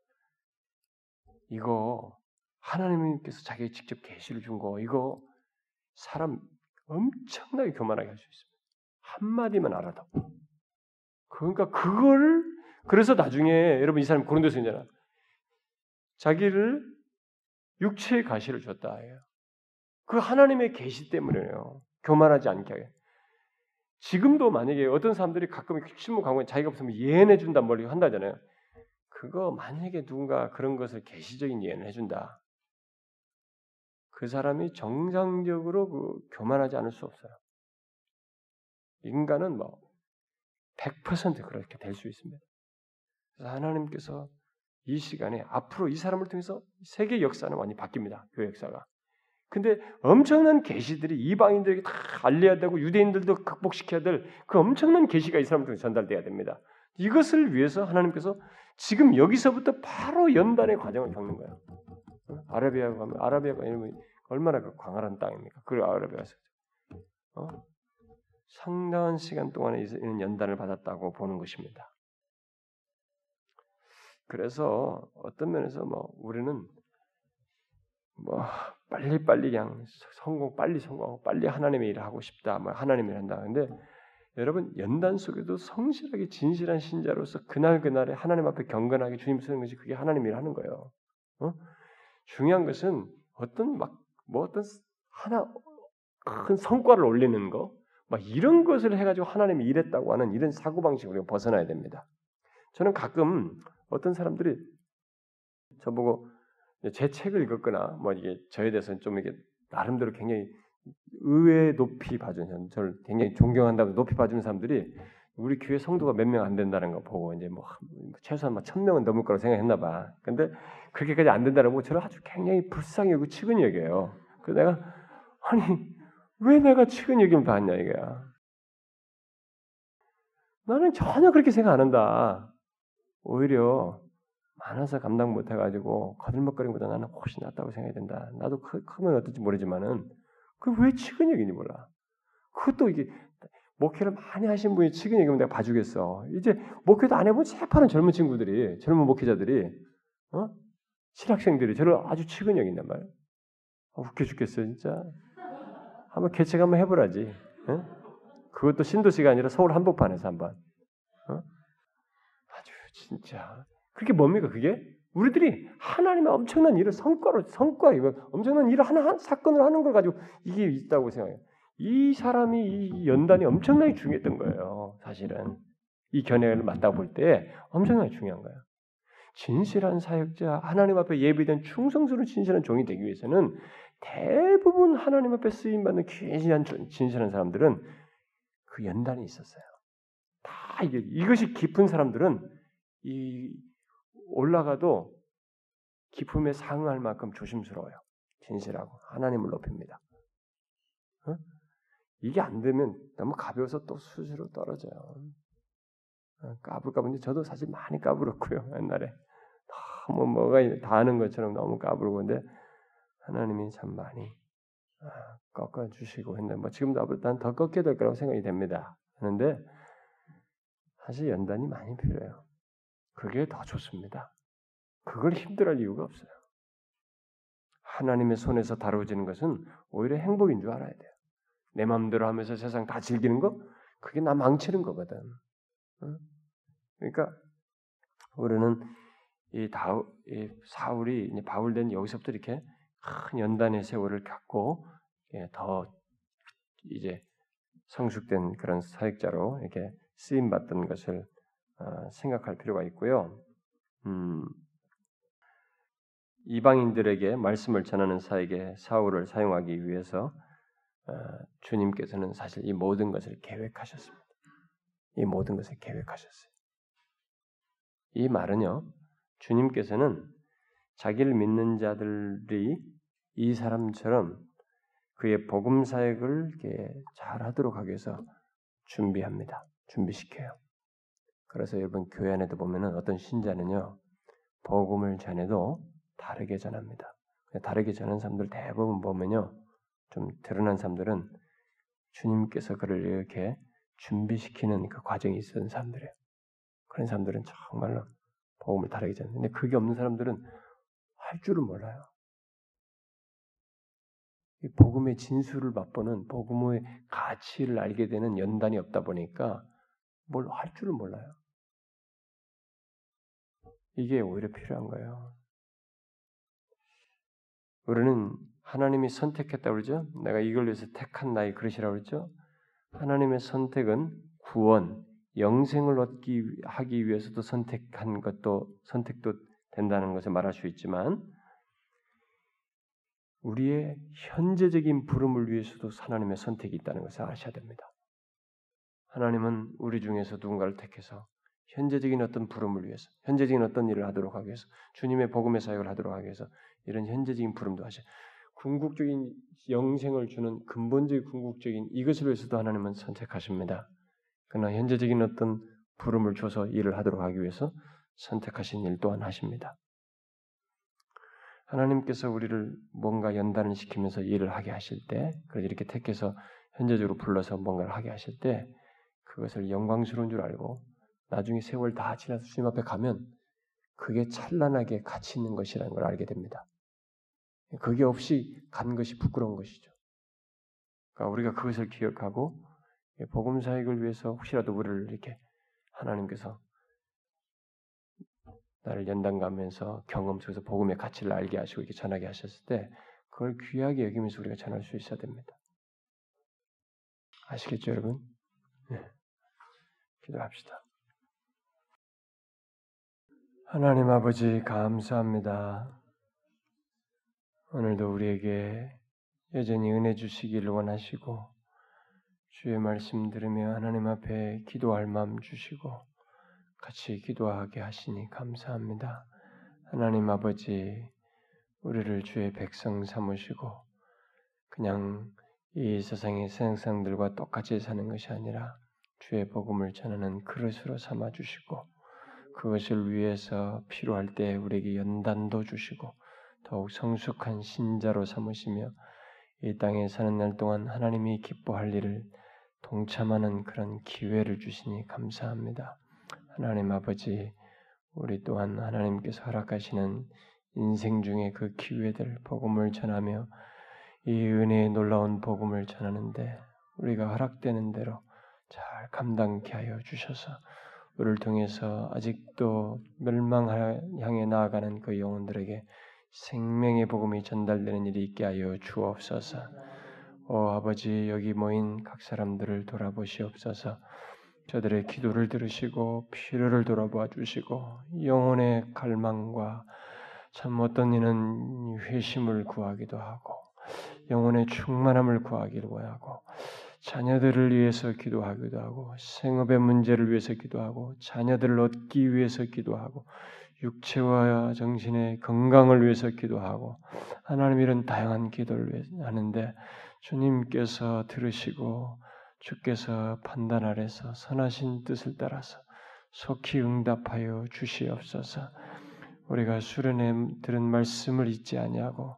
이거 하나님께서 자기가 직접 계시를 준 거, 이거 사람 엄청나게 교만하게 할 수 있습니다. 한마디만 알아도. 그러니까 그걸 그래서 나중에 여러분 이 사람 고린도서 있잖아. 자기를 육체의 가시를 줬다. 그 하나님의 계시 때문에요. 교만하지 않게. 지금도 만약에 어떤 사람들이 가끔 신문 광고에 자기가 무슨 예언해 준다 멀리 한다잖아요. 그거 만약에 누군가 그런 것을 계시적인 예언을 해준다. 그 사람이 정상적으로 그 교만하지 않을 수 없어요. 인간은 뭐 백 퍼센트 그렇게 될 수 있습니다. 그래서 하나님께서 이 시간에 앞으로 이 사람을 통해서 세계 역사는 많이 바뀝니다. 교회 역사가. 근데 엄청난 계시들이 이방인들에게 다 알려야 되고 유대인들도 극복시켜야 될 그 엄청난 계시가 이 사람들에게 전달돼야 됩니다. 이것을 위해서 하나님께서 지금 여기서부터 바로 연단의 과정을 겪는 거예요. 아라비아가 하면 아라비아가 얼마나 그 광활한 땅입니까? 그 아라비아에서 어? 상당한 시간 동안에 이런 연단을 받았다고 보는 것입니다. 그래서 어떤 면에서 뭐 우리는 뭐 빨리 빨리 그냥 성공 빨리 성공하고 빨리 하나님의 일을 하고 싶다, 뭐 하나님의 일을 한다. 근데 여러분 연단 속에도 성실하게 진실한 신자로서 그날 그날에 하나님 앞에 경건하게 주님 쓰는 것이 그게 하나님의 일을 하는 거예요. 어? 중요한 것은 어떤 막 뭐 어떤 하나 큰 성과를 올리는 거, 막 이런 것을 해가지고 하나님이 일했다고 하는 이런 사고 방식으로 벗어나야 됩니다. 저는 가끔 어떤 사람들이 저보고 제 책을 읽었거나 뭐 이게 저에 대해서는 좀 이게 나름대로 굉장히 의외 높이 봐주는 저를 굉장히 존경한다고 높이 봐주는 사람들이 우리 교회 성도가 몇 명 안 된다는 거 보고 이제 뭐 최소한 막 천 명은 넘을 거라고 생각했나 봐. 근데 그렇게까지 안 된다라고 저를 아주 굉장히 불쌍히 여기고 측은히 여겨요. 그래서 내가 아니 왜 내가 측은히 여김을 받았냐 이거야. 나는 전혀 그렇게 생각 안 한다. 오히려 많아서 감당 못해가지고 거들먹거리보다 나는 훨씬 낫다고 생각이 된다. 나도 크, 크면 어떨지 모르지만은 그 왜 측은여긴지 몰라. 그것도 이게 목회를 많이 하신 분이 측은여기면 내가 봐주겠어. 이제 목회도 안 해본 재판은 젊은 친구들이 젊은 목회자들이 어? 신학생들이 저를 아주 측은여긴단 말이야. 아, 웃겨 죽겠어요 진짜. 한번 개척 한번 해보라지. 어? 그것도 신도시가 아니라 서울 한복판에서 한번. 어? 아주 진짜. 그게 뭡니까 그게? 우리들이 하나님의 엄청난 일을 성과로 성과 엄청난 일을 하나 한 사건을 하는 걸 가지고 이게 있다고 생각해요. 이 사람이 이 연단이 엄청나게 중요했던 거예요. 사실은 이 견해를 맞다 볼 때 엄청나게 중요한 거예요. 진실한 사역자, 하나님 앞에 예비된 충성스러운 진실한 종이 되기 위해서는 대부분 하나님 앞에 쓰임받는 귀한 진실한 사람들은 그 연단이 있었어요. 다 이게 이것이 깊은 사람들은 이 올라가도 기품에 상응할 만큼 조심스러워요. 진실하고 하나님을 높입니다. 어? 이게 안 되면 너무 가벼워서 또 스스로 떨어져요. 까불까불 저도 사실 많이 까불었고요. 옛날에 너무 뭐가 다 아는 것처럼 너무 까불고 근데 하나님이 참 많이 꺾어주시고 했는데 뭐 지금도 앞으로 난 더 꺾여야 될 거라고 생각이 됩니다. 그런데 사실 연단이 많이 필요해요. 그게 더 좋습니다. 그걸 힘들어할 이유가 없어요. 하나님의 손에서 다루어지는 것은 오히려 행복인 줄 알아야 돼요. 내 마음대로 하면서 세상 다 즐기는 거? 그게 나 망치는 거거든. 그러니까 우리는 이, 다, 이 사울이 이제 바울된 여기서부터 이렇게 큰 연단의 세월을 겪고 예, 더 이제 성숙된 그런 사역자로 이렇게 쓰임받던 것을 어, 생각할 필요가 있고요. 음, 이방인들에게 말씀을 전하는 사역에 사울을 사용하기 위해서 어, 주님께서는 사실 이 모든 것을 계획하셨습니다. 이 모든 것을 계획하셨어요. 이 말은요, 주님께서는 자기를 믿는 자들이 이 사람처럼 그의 복음 사역을 잘하도록 하기 위해서 준비합니다. 준비시켜요. 그래서 여러분 교회 안에도 보면은 어떤 신자는요 복음을 전해도 다르게 전합니다. 다르게 전하는 사람들 대부분 보면요 좀 드러난 사람들은 주님께서 그를 이렇게 준비시키는 그 과정이 있었던 사람들이에요. 그런 사람들은 정말로 복음을 다르게 전합니다. 근데 그게 없는 사람들은 할 줄은 몰라요. 이 복음의 진수를 맛보는 복음의 가치를 알게 되는 연단이 없다 보니까 뭘 할 줄을 몰라요. 이게 오히려 필요한 거예요. 우리는 하나님이 선택했다고 그러죠? 내가 이걸 위해서 택한 나의 그릇이라고 그러죠? 하나님의 선택은 구원, 영생을 얻기 하기 위해서도 선택한 것도 선택도 된다는 것을 말할 수 있지만 우리의 현재적인 부름을 위해서도 하나님의 선택이 있다는 것을 아셔야 됩니다. 하나님은 우리 중에서 누군가를 택해서 현재적인 어떤 부름을 위해서, 현재적인 어떤 일을 하도록 하기 위해서, 주님의 복음의 사역을 하도록 하기 위해서 이런 현재적인 부름도 하셔. 궁극적인 영생을 주는 근본적인 궁극적인 이것을 위해서도 하나님은 선택하십니다. 그러나 현재적인 어떤 부름을 줘서 일을 하도록 하기 위해서 선택하신 일 또한 하십니다. 하나님께서 우리를 뭔가 연단을 시키면서 일을 하게 하실 때, 그래서 이렇게 택해서 현재적으로 불러서 뭔가를 하게 하실 때 그것을 영광스러운 줄 알고 나중에 세월 다 지나서 주님 앞에 가면 그게 찬란하게 가치 있는 것이라는 걸 알게 됩니다. 그게 없이 간 것이 부끄러운 것이죠. 그러니까 우리가 그것을 기억하고 복음 사역을 위해서 혹시라도 우리를 이렇게 하나님께서 나를 연단 가면서 경험 속에서 복음의 가치를 알게 하시고 이렇게 전하게 하셨을 때 그걸 귀하게 여기면서 우리가 전할 수 있어야 됩니다. 아시겠죠, 여러분? 네. 기도합시다. 하나님 아버지 감사합니다. 오늘도 우리에게 여전히 은혜 주시기를 원하시고 주의 말씀 들으며 하나님 앞에 기도할 마음 주시고 같이 기도하게 하시니 감사합니다. 하나님 아버지, 우리를 주의 백성 삼으시고 그냥 이 세상의 세상들과 똑같이 사는 것이 아니라 주의 복음을 전하는 그릇으로 삼아주시고 그것을 위해서 필요할 때 우리에게 연단도 주시고 더욱 성숙한 신자로 삼으시며 이 땅에 사는 날 동안 하나님이 기뻐할 일을 동참하는 그런 기회를 주시니 감사합니다. 하나님 아버지, 우리 또한 하나님께서 허락하시는 인생 중에 그 기회들, 복음을 전하며 이 은혜의 놀라운 복음을 전하는데 우리가 허락되는 대로 잘 감당케 하여 주셔서 우리를 통해서 아직도 멸망 향해 나아가는 그 영혼들에게 생명의 복음이 전달되는 일이 있게 하여 주옵소서. 오 아버지, 여기 모인 각 사람들을 돌아보시옵소서. 저들의 기도를 들으시고 필요를 돌아봐 주시고 영혼의 갈망과 참 어떤 이는 회심을 구하기도 하고 영혼의 충만함을 구하기를 원하고 자녀들을 위해서 기도하기도 하고 생업의 문제를 위해서 기도하고 자녀들을 얻기 위해서 기도하고 육체와 정신의 건강을 위해서 기도하고 하나님 이런 다양한 기도를 하는데 주님께서 들으시고 주께서 판단 아래서 선하신 뜻을 따라서 속히 응답하여 주시옵소서. 우리가 수련에 들은 말씀을 잊지 아니하고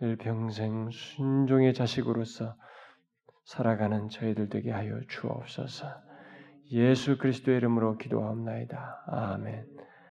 일평생 순종의 자식으로서 살아가는 저희들 되게 하여 주옵소서. 예수 그리스도의 이름으로 기도하옵나이다. 아멘.